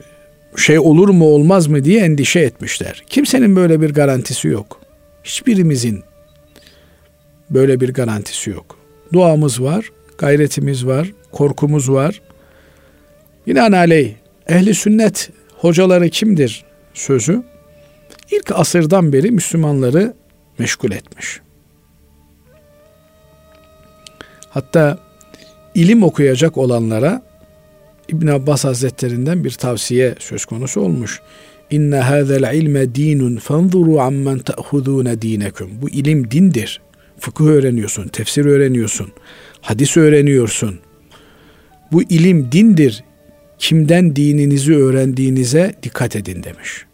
şey olur mu olmaz mı diye endişe etmişler. Kimsenin böyle bir garantisi yok. Hiçbirimizin böyle bir garantisi yok. Duamız var, gayretimiz var, korkumuz var. Binaenaleyh ehli sünnet hocaları kimdir sözü İlk asırdan beri Müslümanları meşgul etmiş. Hatta ilim okuyacak olanlara İbn Abbas Hazretlerinden bir tavsiye söz konusu olmuş. İnne hâzel ilme dînun fenzurû ammen te'hudûne dîneküm. Bu ilim dindir. Fıkıh öğreniyorsun, tefsir öğreniyorsun, hadis öğreniyorsun. Bu ilim dindir. Kimden dininizi öğrendiğinize dikkat edin demiş.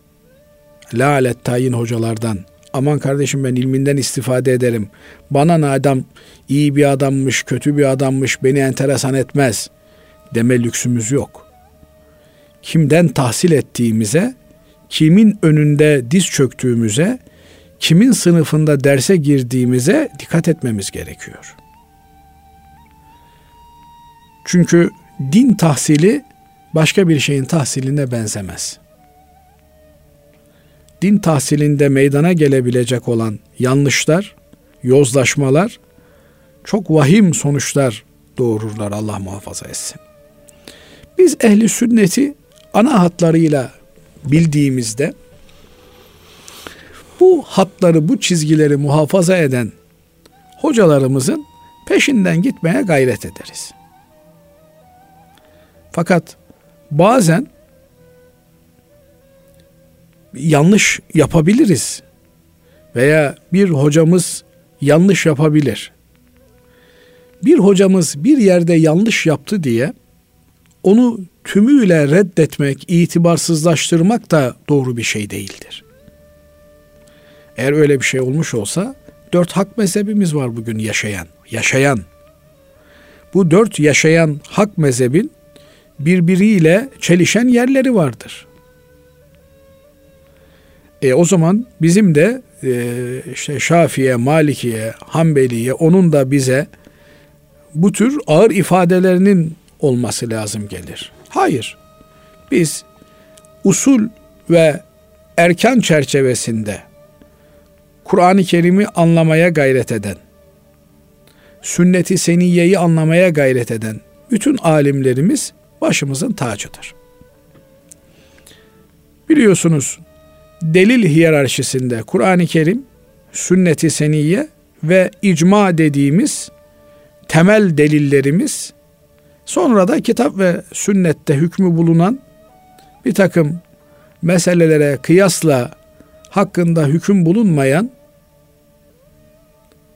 Lalet tayin hocalardan, aman kardeşim ben ilminden istifade ederim, bana ne adam iyi bir adammış, kötü bir adammış, beni enteresan etmez deme lüksümüz yok. Kimden tahsil ettiğimize, kimin önünde diz çöktüğümüze, kimin sınıfında derse girdiğimize dikkat etmemiz gerekiyor. Çünkü din tahsili başka bir şeyin tahsiline benzemez. Din tahsilinde meydana gelebilecek olan yanlışlar, yozlaşmalar çok vahim sonuçlar doğururlar, Allah muhafaza etsin. Biz ehli sünneti ana hatlarıyla bildiğimizde bu hatları, bu çizgileri muhafaza eden hocalarımızın peşinden gitmeye gayret ederiz. Fakat bazen yanlış yapabiliriz veya bir hocamız yanlış yapabilir. Bir hocamız bir yerde yanlış yaptı diye onu tümüyle reddetmek, itibarsızlaştırmak da doğru bir şey değildir. Eğer öyle bir şey olmuş olsa dört hak mezhebimiz var bugün yaşayan, yaşayan bu dört yaşayan hak mezhebin birbiriyle çelişen yerleri vardır. E o zaman bizim de e, işte Şafii'ye, Maliki'ye, Hanbeli'ye, onun da bize bu tür ağır ifadelerinin olması lazım gelir. Hayır. Biz usul ve erkan çerçevesinde Kur'an-ı Kerim'i anlamaya gayret eden, sünnet-i seniyyeyi anlamaya gayret eden bütün alimlerimiz başımızın tacıdır. Biliyorsunuz delil hiyerarşisinde Kur'an-ı Kerim, sünnet-i seniyye ve icma dediğimiz temel delillerimiz, sonra da kitap ve sünnette hükmü bulunan bir takım meselelere kıyasla hakkında hüküm bulunmayan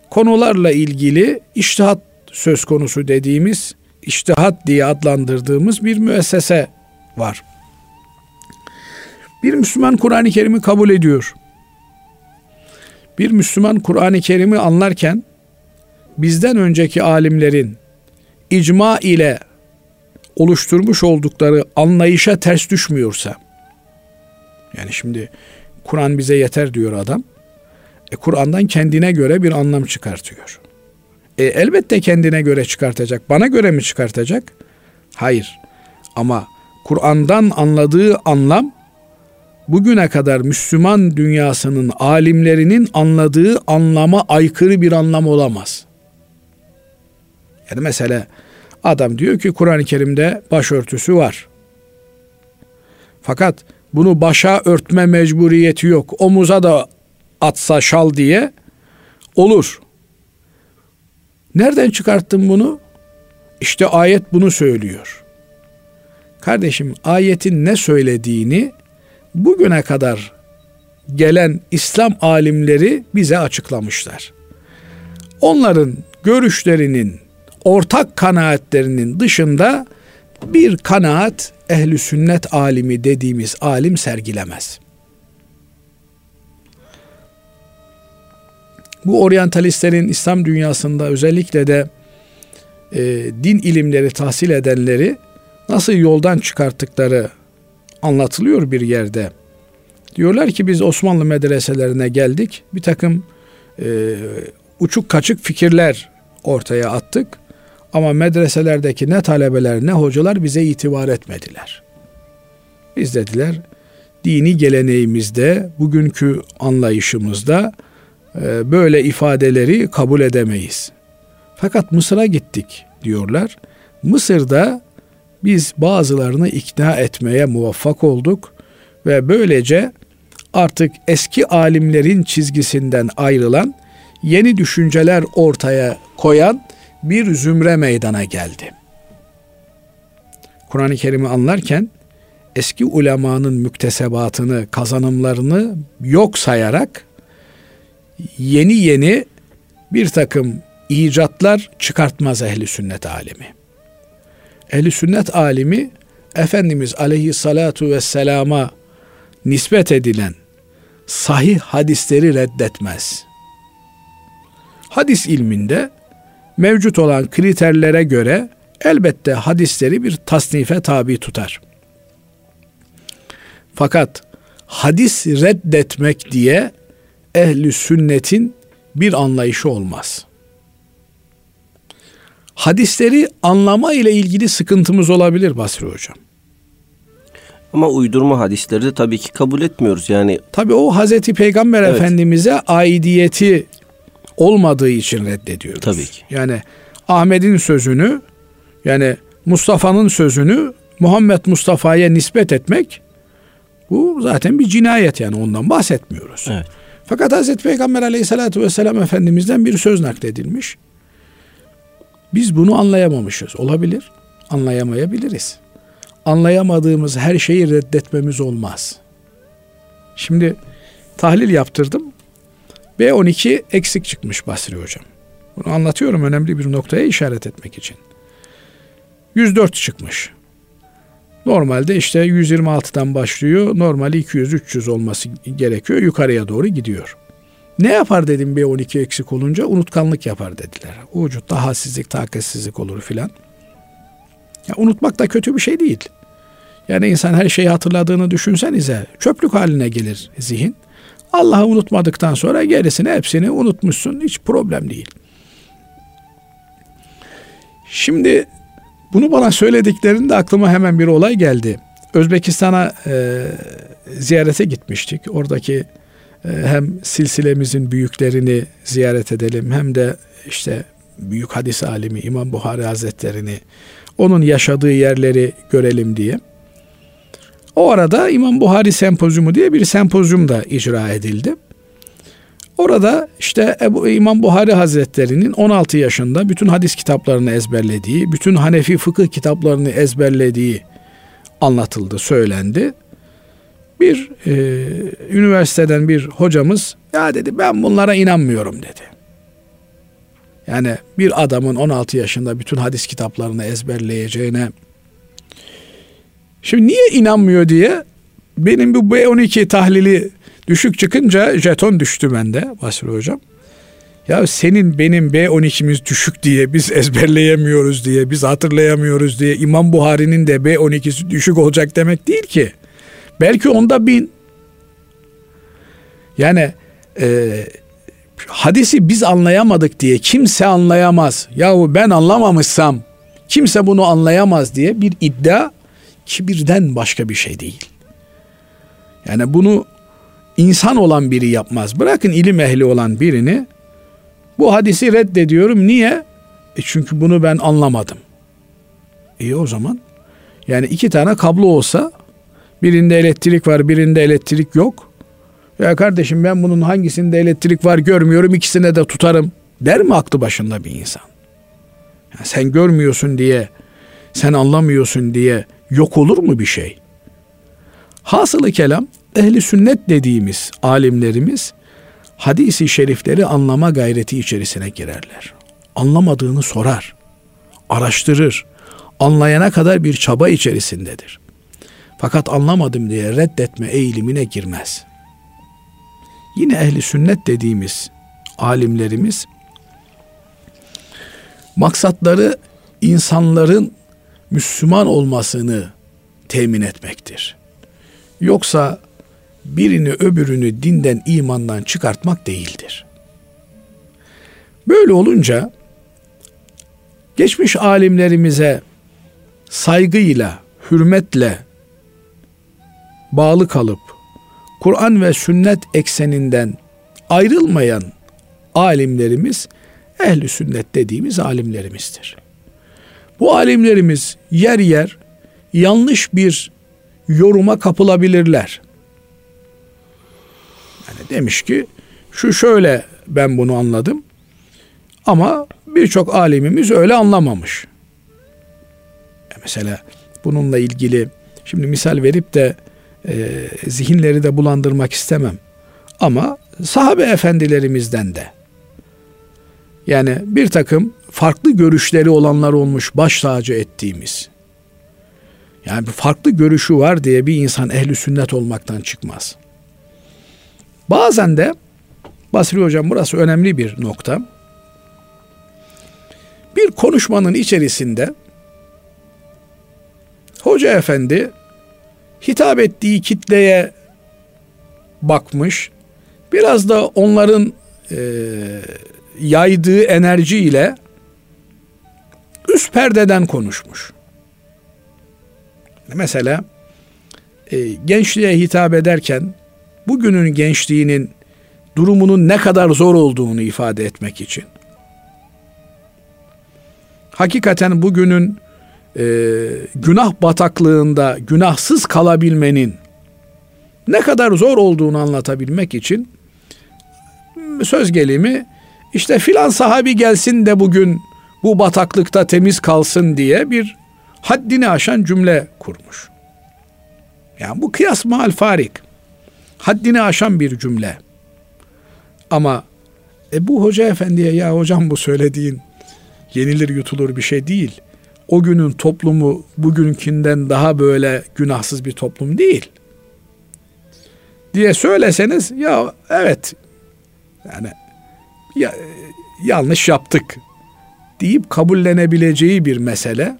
konularla ilgili içtihat söz konusu dediğimiz, içtihat diye adlandırdığımız bir müessese var. Bir Müslüman Kur'an-ı Kerim'i kabul ediyor. Bir Müslüman Kur'an-ı Kerim'i anlarken bizden önceki alimlerin icma ile oluşturmuş oldukları anlayışa ters düşmüyorsa, yani şimdi Kur'an bize yeter diyor adam, e Kur'an'dan kendine göre bir anlam çıkartıyor. E elbette kendine göre çıkartacak. Bana göre mi çıkartacak? Hayır. Ama Kur'an'dan anladığı anlam bugüne kadar Müslüman dünyasının alimlerinin anladığı anlama aykırı bir anlam olamaz. Yani mesela adam diyor ki Kur'an-ı Kerim'de başörtüsü var. Fakat bunu başa örtme mecburiyeti yok. Omuza da atsa şal diye olur. Nereden çıkarttın bunu? İşte ayet bunu söylüyor. Kardeşim, ayetin ne söylediğini bugüne kadar gelen İslam alimleri bize açıklamışlar. Onların görüşlerinin, ortak kanaatlerinin dışında bir kanaat ehli sünnet alimi dediğimiz alim sergilemez. Bu oryantalistlerin İslam dünyasında özellikle de e, din ilimleri tahsil edenleri nasıl yoldan çıkarttıkları anlatılıyor bir yerde. Diyorlar ki biz Osmanlı medreselerine geldik, bir takım e, uçuk kaçık fikirler ortaya attık ama medreselerdeki ne talebeler ne hocalar bize itibar etmediler. Biz dediler dini geleneğimizde, bugünkü anlayışımızda böyle ifadeleri kabul edemeyiz. Fakat Mısır'a gittik diyorlar. Mısır'da biz bazılarını ikna etmeye muvaffak olduk ve böylece artık eski alimlerin çizgisinden ayrılan, yeni düşünceler ortaya koyan bir zümre meydana geldi. Kur'an-ı Kerim'i anlarken eski ulemanın müktesebatını, kazanımlarını yok sayarak yeni yeni bir takım icatlar çıkartmaz ehli sünnet alimi. Ehli sünnet alimi Efendimiz aleyhissalatu vesselama nispet edilen sahih hadisleri reddetmez. Hadis ilminde mevcut olan kriterlere göre elbette hadisleri bir tasnife tabi tutar. Fakat hadis reddetmek diye ehli sünnetin bir anlayışı olmaz. Hadisleri anlama ile ilgili sıkıntımız olabilir Basri Hocam. Ama uydurma hadisleri de tabii ki kabul etmiyoruz yani. Tabii o Hazreti Peygamber evet. Efendimiz'e aidiyeti olmadığı için reddediyoruz. Tabii ki. Yani Ahmet'in sözünü, yani Mustafa'nın sözünü Muhammed Mustafa'ya nispet etmek, bu zaten bir cinayet, yani ondan bahsetmiyoruz. Evet. Fakat Hazreti Peygamber aleyhissalatü vesselam Efendimiz'den bir söz nakledilmiş. Biz bunu anlayamamışız. Olabilir, anlayamayabiliriz. Anlayamadığımız her şeyi reddetmemiz olmaz. Şimdi tahlil yaptırdım. B on iki eksik çıkmış Basri Hocam. Bunu anlatıyorum önemli bir noktaya işaret etmek için. yüz dört çıkmış. Normalde işte yüz yirmi altıdan başlıyor. Normali iki yüz üç yüz olması gerekiyor. Yukarıya doğru gidiyor. Ne yapar dedim B on iki eksik olunca? Unutkanlık yapar dediler. Vücutta halsizlik, taketsizlik olur filan. Ya unutmak da kötü bir şey değil. Yani insan her şeyi hatırladığını düşünsenize, çöplük haline gelir zihin. Allah'ı unutmadıktan sonra gerisini hepsini unutmuşsun, hiç problem değil. Şimdi bunu bana söylediklerinde aklıma hemen bir olay geldi. Özbekistan'a e, ziyarete gitmiştik. Oradaki e, hem silsilemizin büyüklerini ziyaret edelim, hem de işte büyük hadis alimi İmam Buhari Hazretleri'ni, onun yaşadığı yerleri görelim diye. O arada İmam Buhari Sempozyumu diye bir sempozyum da icra edildi. Orada işte Ebu, İmam Buhari Hazretleri'nin on altı yaşında bütün hadis kitaplarını ezberlediği, bütün Hanefi fıkıh kitaplarını ezberlediği anlatıldı, söylendi. Bir e, üniversiteden bir hocamız, ya dedi, ben bunlara inanmıyorum dedi. Yani bir adamın on altı yaşında bütün hadis kitaplarını ezberleyeceğine. Şimdi niye inanmıyor diye benim bu B on iki tahlili düşük çıkınca jeton düştü bende Basri Hocam. Ya senin benim B on ikimiz düşük diye biz ezberleyemiyoruz diye, biz hatırlayamıyoruz diye İmam Buhari'nin de B on ikisi düşük olacak demek değil ki. Belki onda bin. Yani e, hadisi biz anlayamadık diye kimse anlayamaz. Yahu ben anlamamışsam kimse bunu anlayamaz diye bir iddia kibirden başka bir şey değil. Yani bunu İnsan olan biri yapmaz. Bırakın ilim ehli olan birini. Bu hadisi reddediyorum. Niye? E çünkü bunu ben anlamadım. İyi o zaman. Yani iki tane kablo olsa, birinde elektrik var, birinde elektrik yok. Ya kardeşim ben bunun hangisinde elektrik var görmüyorum, ikisine de tutarım der mi aklı başında bir insan? Yani sen görmüyorsun diye, sen anlamıyorsun diye yok olur mu bir şey? Hasılı kelam, ehli sünnet dediğimiz alimlerimiz hadis-i şerifleri anlama gayreti içerisine girerler. Anlamadığını sorar, araştırır, anlayana kadar bir çaba içerisindedir. Fakat anlamadım diye reddetme eğilimine girmez. Yine ehli sünnet dediğimiz alimlerimiz maksatları insanların Müslüman olmasını temin etmektir. Yoksa birini öbürünü dinden, imandan çıkartmak değildir. Böyle olunca geçmiş alimlerimize saygıyla, hürmetle bağlı kalıp Kur'an ve sünnet ekseninden ayrılmayan alimlerimiz ehli sünnet dediğimiz alimlerimizdir. Bu alimlerimiz yer yer yanlış bir yoruma kapılabilirler. Yani demiş ki şu şöyle ben bunu anladım ama birçok alimimiz öyle anlamamış. Ya mesela bununla ilgili şimdi misal verip de e, zihinleri de bulandırmak istemem ama sahabe efendilerimizden de yani bir takım farklı görüşleri olanlar olmuş, baş tacı ettiğimiz. Yani bir farklı görüşü var diye bir insan ehli sünnet olmaktan çıkmaz. Bazen de Basri Hocam burası önemli bir nokta. Bir konuşmanın içerisinde hoca efendi hitap ettiği kitleye bakmış. Biraz da onların e, yaydığı enerjiyle üst perdeden konuşmuş. Mesela e, gençliğe hitap ederken bugünün gençliğinin durumunun ne kadar zor olduğunu ifade etmek için. Hakikaten bugünün e, günah bataklığında günahsız kalabilmenin ne kadar zor olduğunu anlatabilmek için söz gelimi işte filan sahabi gelsin de bugün bu bataklıkta temiz kalsın diye bir haddini aşan cümle kurmuş. Yani bu kıyas maal farik. Haddini aşan bir cümle. Ama e, bu hoca efendiye ya hocam bu söylediğin yenilir yutulur bir şey değil. O günün toplumu bugünkünden daha böyle günahsız bir toplum değil diye söyleseniz ya evet Yani ya, yanlış yaptık deyip kabullenebileceği bir mesele.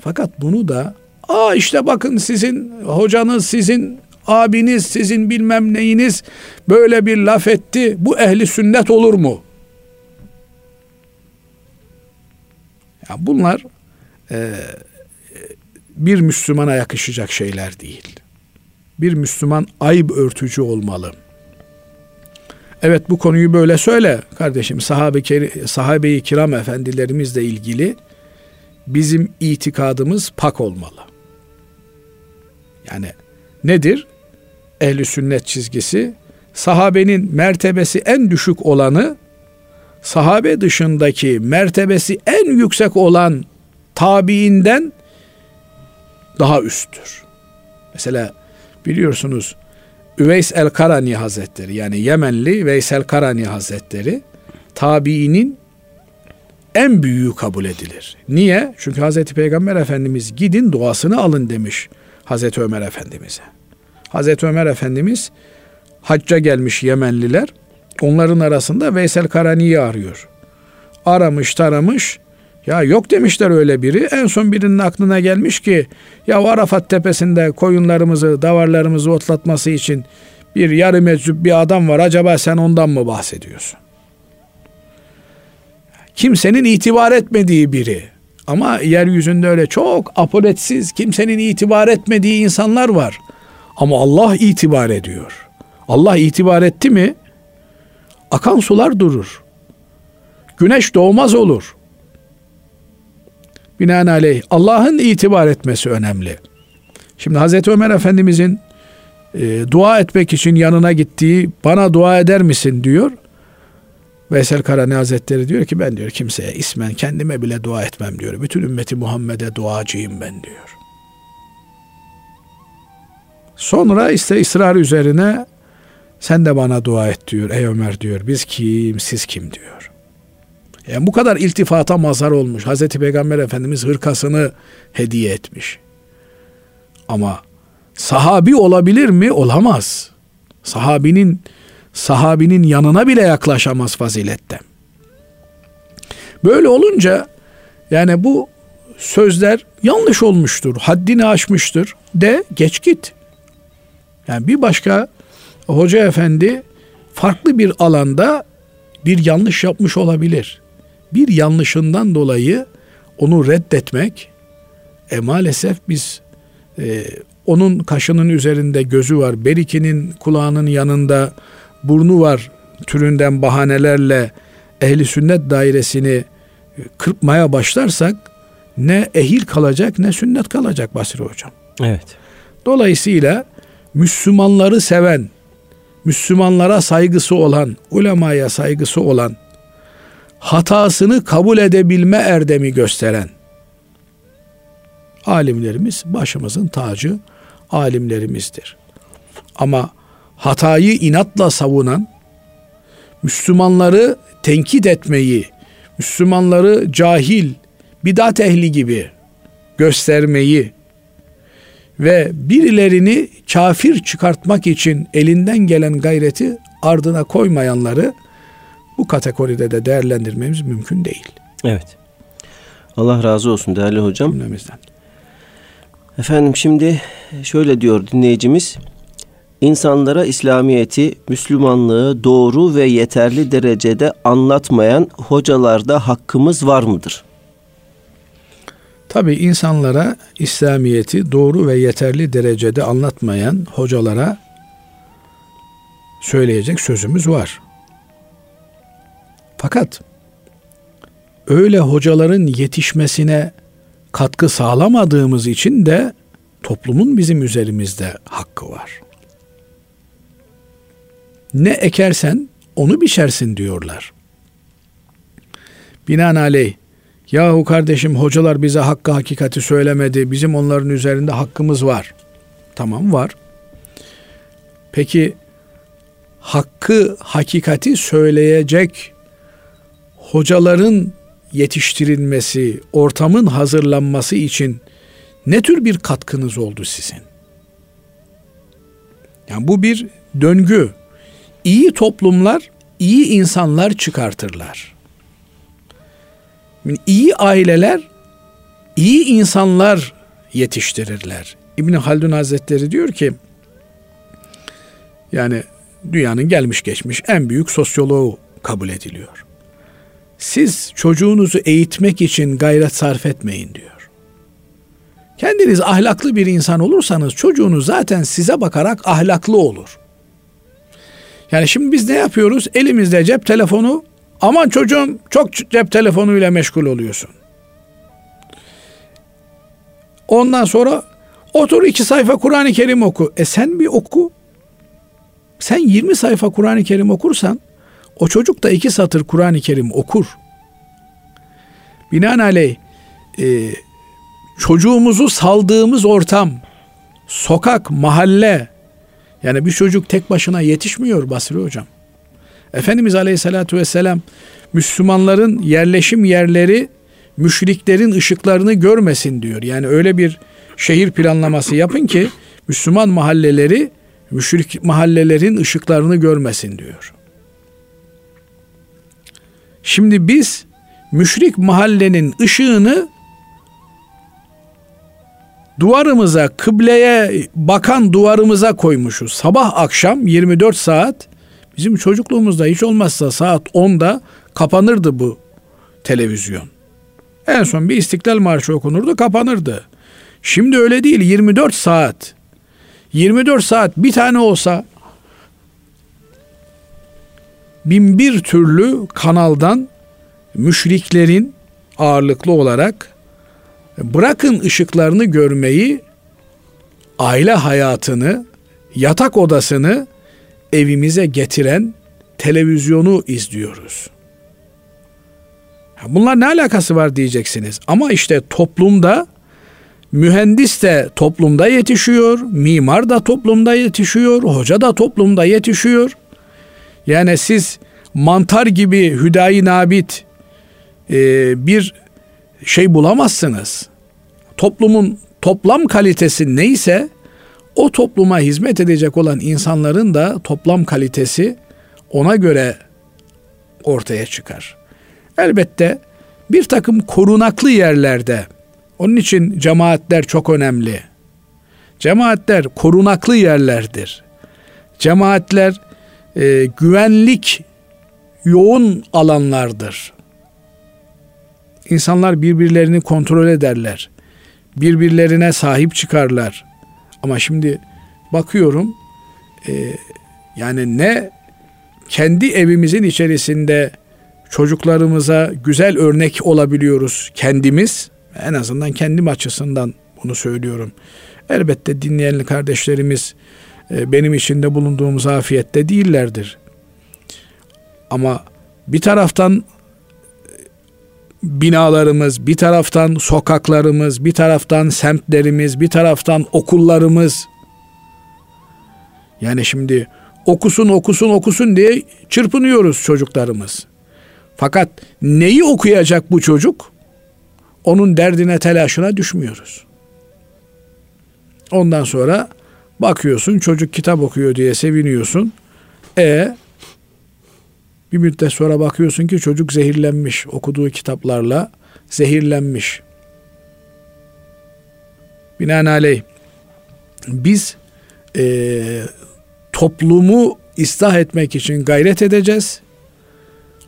Fakat bunu da aa işte bakın sizin hocanız, sizin abiniz, sizin bilmem neyiniz böyle bir laf etti, bu ehli sünnet olur mu? Ya bunlar e, bir Müslümana yakışacak şeyler değil. Bir Müslüman ayıp örtücü olmalı. Evet, bu konuyu böyle söyle kardeşim, sahabe-i, sahabe-i kiram efendilerimizle ilgili bizim itikadımız pak olmalı. Yani nedir? Ehl-i sünnet çizgisi, sahabenin mertebesi en düşük olanı, sahabe dışındaki mertebesi en yüksek olan tabiinden daha üsttür. Mesela biliyorsunuz Veysel Karani Hazretleri, yani Yemenli Veysel Karani Hazretleri tabiinin en büyüğü kabul edilir. Niye? Çünkü Hazreti Peygamber Efendimiz gidin duasını alın demiş Hazreti Ömer Efendimiz'e. Hazreti Ömer Efendimiz hacca gelmiş Yemenliler, onların arasında Veysel Karani'yi arıyor. Aramış taramış, ya yok demişler öyle biri. En son birinin aklına gelmiş ki ya Arafat tepesinde koyunlarımızı, davarlarımızı otlatması için bir yarı meczup bir adam var. Acaba sen ondan mı bahsediyorsun? Kimsenin itibar etmediği biri. Ama yeryüzünde öyle çok apoletsiz, kimsenin itibar etmediği insanlar var. Ama Allah itibar ediyor. Allah itibar etti mi akan sular durur. Güneş doğmaz olur. Binaenaleyh Allah'ın itibar etmesi önemli. Şimdi Hazreti Ömer Efendimizin e, dua etmek için yanına gittiği, bana dua eder misin diyor. Veysel Karani Hazretleri diyor ki ben diyor kimseye ismen kendime bile dua etmem diyor. Bütün ümmeti Muhammed'e duacıyım ben diyor. Sonra işte ısrar üzerine sen de bana dua et diyor. Ey Ömer diyor, biz kim siz kim diyor. Yani bu kadar iltifata mazhar olmuş. Hazreti Peygamber Efendimiz hırkasını hediye etmiş. Ama sahabi olabilir mi? Olamaz. Sahabinin sahabinin yanına bile yaklaşamaz fazilette. Böyle olunca yani bu sözler yanlış olmuştur. Haddini aşmıştır. De geç git. Yani bir başka hoca efendi farklı bir alanda bir yanlış yapmış olabilir. Bir yanlışından dolayı onu reddetmek, e maalesef biz e, onun kaşının üzerinde gözü var, berikinin kulağının yanında burnu var türünden bahanelerle ehli sünnet dairesini kırpmaya başlarsak ne ehil kalacak ne sünnet kalacak Basri Hocam. Evet. Dolayısıyla Müslümanları seven, Müslümanlara saygısı olan, ulemaya saygısı olan, hatasını kabul edebilme erdemi gösteren alimlerimiz başımızın tacı alimlerimizdir. Ama hatayı inatla savunan, Müslümanları tenkit etmeyi, Müslümanları cahil, bidat ehli gibi göstermeyi ve birilerini kafir çıkartmak için elinden gelen gayreti ardına koymayanları bu kategoride de değerlendirmemiz mümkün değil. Evet. Allah razı olsun değerli hocam. Cümlemizden. Efendim şimdi şöyle diyor dinleyicimiz. İnsanlara İslamiyet'i, Müslümanlığı doğru ve yeterli derecede anlatmayan hocalarda hakkımız var mıdır? Tabii insanlara İslamiyet'i doğru ve yeterli derecede anlatmayan hocalara söyleyecek sözümüz var. Fakat öyle hocaların yetişmesine katkı sağlamadığımız için de toplumun bizim üzerimizde hakkı var. Ne ekersen onu biçersin diyorlar. Binaenaleyh yahu kardeşim hocalar bize hakkı hakikati söylemedi, bizim onların üzerinde hakkımız var. Tamam, var. Peki hakkı hakikati söyleyecek hocaların yetiştirilmesi, ortamın hazırlanması için ne tür bir katkınız oldu sizin? Yani bu bir döngü. İyi toplumlar iyi insanlar çıkartırlar. İyi aileler, iyi insanlar yetiştirirler. İbn-i Haldun Hazretleri diyor ki, yani dünyanın gelmiş geçmiş en büyük sosyoloğu kabul ediliyor. Siz çocuğunuzu eğitmek için gayret sarf etmeyin diyor. Kendiniz ahlaklı bir insan olursanız çocuğunuz zaten size bakarak ahlaklı olur. Yani şimdi biz ne yapıyoruz? Elimizde cep telefonu, aman çocuğum çok cep telefonuyla meşgul oluyorsun. Ondan sonra otur iki sayfa Kur'an-ı Kerim oku. E sen bir oku. Sen yirmi sayfa Kur'an-ı Kerim okursan o çocuk da iki satır Kur'an-ı Kerim okur. Binaenaleyh e, çocuğumuzu saldığımız ortam, sokak, mahalle, yani bir çocuk tek başına yetişmiyor Basri Hocam. Efendimiz Aleyhisselatü Vesselam Müslümanların yerleşim yerleri müşriklerin ışıklarını görmesin diyor. Yani öyle bir şehir planlaması yapın ki Müslüman mahalleleri müşrik mahallelerin ışıklarını görmesin diyor. Şimdi biz müşrik mahallenin ışığını duvarımıza, kıbleye bakan duvarımıza koymuşuz. Sabah akşam yirmi dört saat, bizim çocukluğumuzda hiç olmazsa saat onda kapanırdı bu televizyon. En son bir İstiklal Marşı okunurdu, kapanırdı. Şimdi öyle değil, yirmi dört saat. yirmi dört saat bir tane olsa bin bir türlü kanaldan müşriklerin ağırlıklı olarak bırakın ışıklarını görmeyi, aile hayatını, yatak odasını evimize getiren televizyonu izliyoruz. Bunlar ne alakası var diyeceksiniz. Ama işte toplumda, mühendis de toplumda yetişiyor, mimar da toplumda yetişiyor, hoca da toplumda yetişiyor. Yani siz mantar gibi hüdayi nabit e, bir şey bulamazsınız. Toplumun toplam kalitesi neyse o topluma hizmet edecek olan insanların da toplam kalitesi ona göre ortaya çıkar. Elbette bir takım korunaklı yerlerde, onun için cemaatler çok önemli. Cemaatler korunaklı yerlerdir. Cemaatler e, güvenlik yoğun alanlardır. İnsanlar birbirlerini kontrol ederler. Birbirlerine sahip çıkarlar. Ama şimdi bakıyorum e, yani ne kendi evimizin içerisinde çocuklarımıza güzel örnek olabiliyoruz kendimiz. En azından kendim açısından bunu söylüyorum. Elbette dinleyen kardeşlerimiz benim içinde bulunduğumuz afiyette değillerdir. Ama bir taraftan binalarımız, bir taraftan sokaklarımız, bir taraftan semtlerimiz, bir taraftan okullarımız. Yani şimdi okusun okusun okusun diye çırpınıyoruz çocuklarımız. Fakat neyi okuyacak bu çocuk? Onun derdine, telaşına düşmüyoruz. Ondan sonra bakıyorsun çocuk kitap okuyor diye seviniyorsun. E bir müddet sonra bakıyorsun ki çocuk zehirlenmiş. Okuduğu kitaplarla zehirlenmiş. Binaenaleyh biz e, toplumu ıslah etmek için gayret edeceğiz.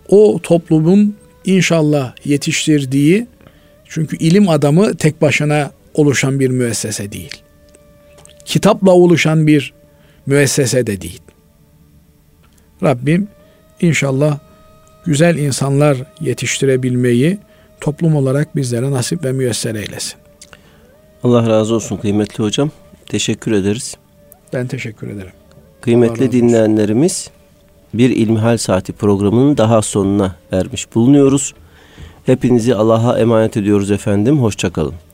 O toplumun inşallah yetiştirdiği, çünkü ilim adamı tek başına oluşan bir müessese değil. Kitapla oluşan bir müessese de değil. Rabbim inşallah güzel insanlar yetiştirebilmeyi toplum olarak bizlere nasip ve müyesser eylesin. Allah razı olsun kıymetli hocam. Teşekkür ederiz. Ben teşekkür ederim. Kıymetli dinleyenlerimiz, bir İlmihal Saati programının daha sonuna ermiş bulunuyoruz. Hepinizi Allah'a emanet ediyoruz efendim. Hoşça kalın.